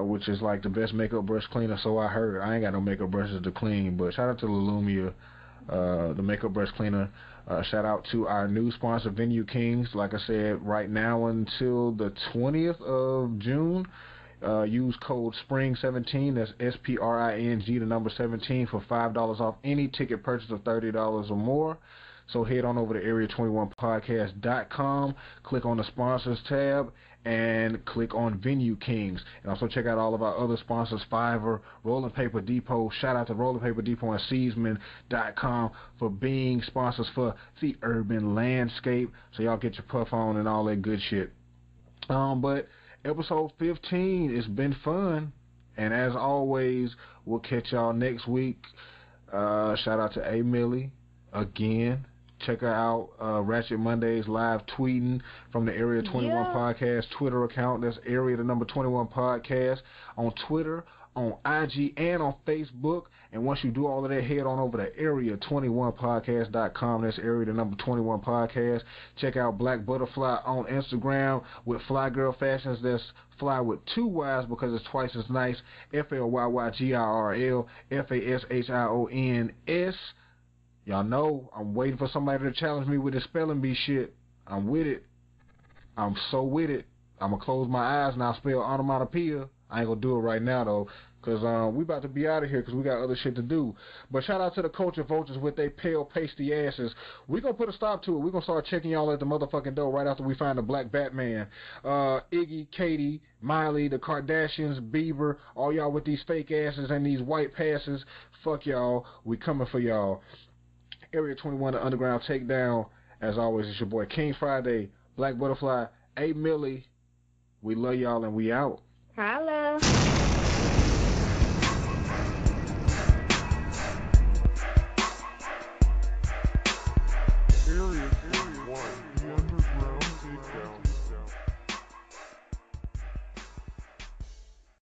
which is like the best makeup brush cleaner, so I heard. I ain't got no makeup brushes to clean, but shout out to Lilumia, the makeup brush cleaner. Shout out to our new sponsor, Venue Kings. Like I said, right now until the 20th of June, use code SPRING17, that's SPRING, the number 17, for $5 off any ticket purchase of $30 or more. So head on over to Area21Podcast.com, click on the sponsors tab, and click on Venue Kings. And also check out all of our other sponsors, Fiverr, Rolling Paper Depot. Shout out to Rolling Paper Depot and Seedsman.com for being sponsors for the urban landscape. So y'all get your puff on and all that good shit. But episode 15, it's been fun. And as always, we'll catch y'all next week. Shout out to A. Millie again. Check her out, Ratchet Mondays live tweeting from the Area 21 Podcast Twitter account. That's Area 21 Podcast on Twitter, on IG, and on Facebook. And once you do all of that, head on over to Area21Podcast.com. That's Area 21 Podcast. Check out Black Butterfly on Instagram with Fly Girl Fashions. That's Fly with two Y's because it's twice as nice. FLYYGIRL FASHIONS. Y'all know I'm waiting for somebody to challenge me with this spelling bee shit. I'm with it. I'm so with it. I'm going to close my eyes and I'll spell onomatopoeia. I ain't going to do it right now, though, because we about to be out of here because we got other shit to do. But shout out to the culture vultures with their pale, pasty asses. We're going to put a stop to it. We're going to start checking y'all at the motherfucking door right after we find the Black Batman. Iggy, Katie, Miley, the Kardashians, Bieber, all y'all with these fake asses and these white passes. Fuck y'all. We coming for y'all. Area 21, the Underground Takedown. As always, it's your boy King Friday, Black Butterfly, A. Millie. We love y'all and we out. Hello.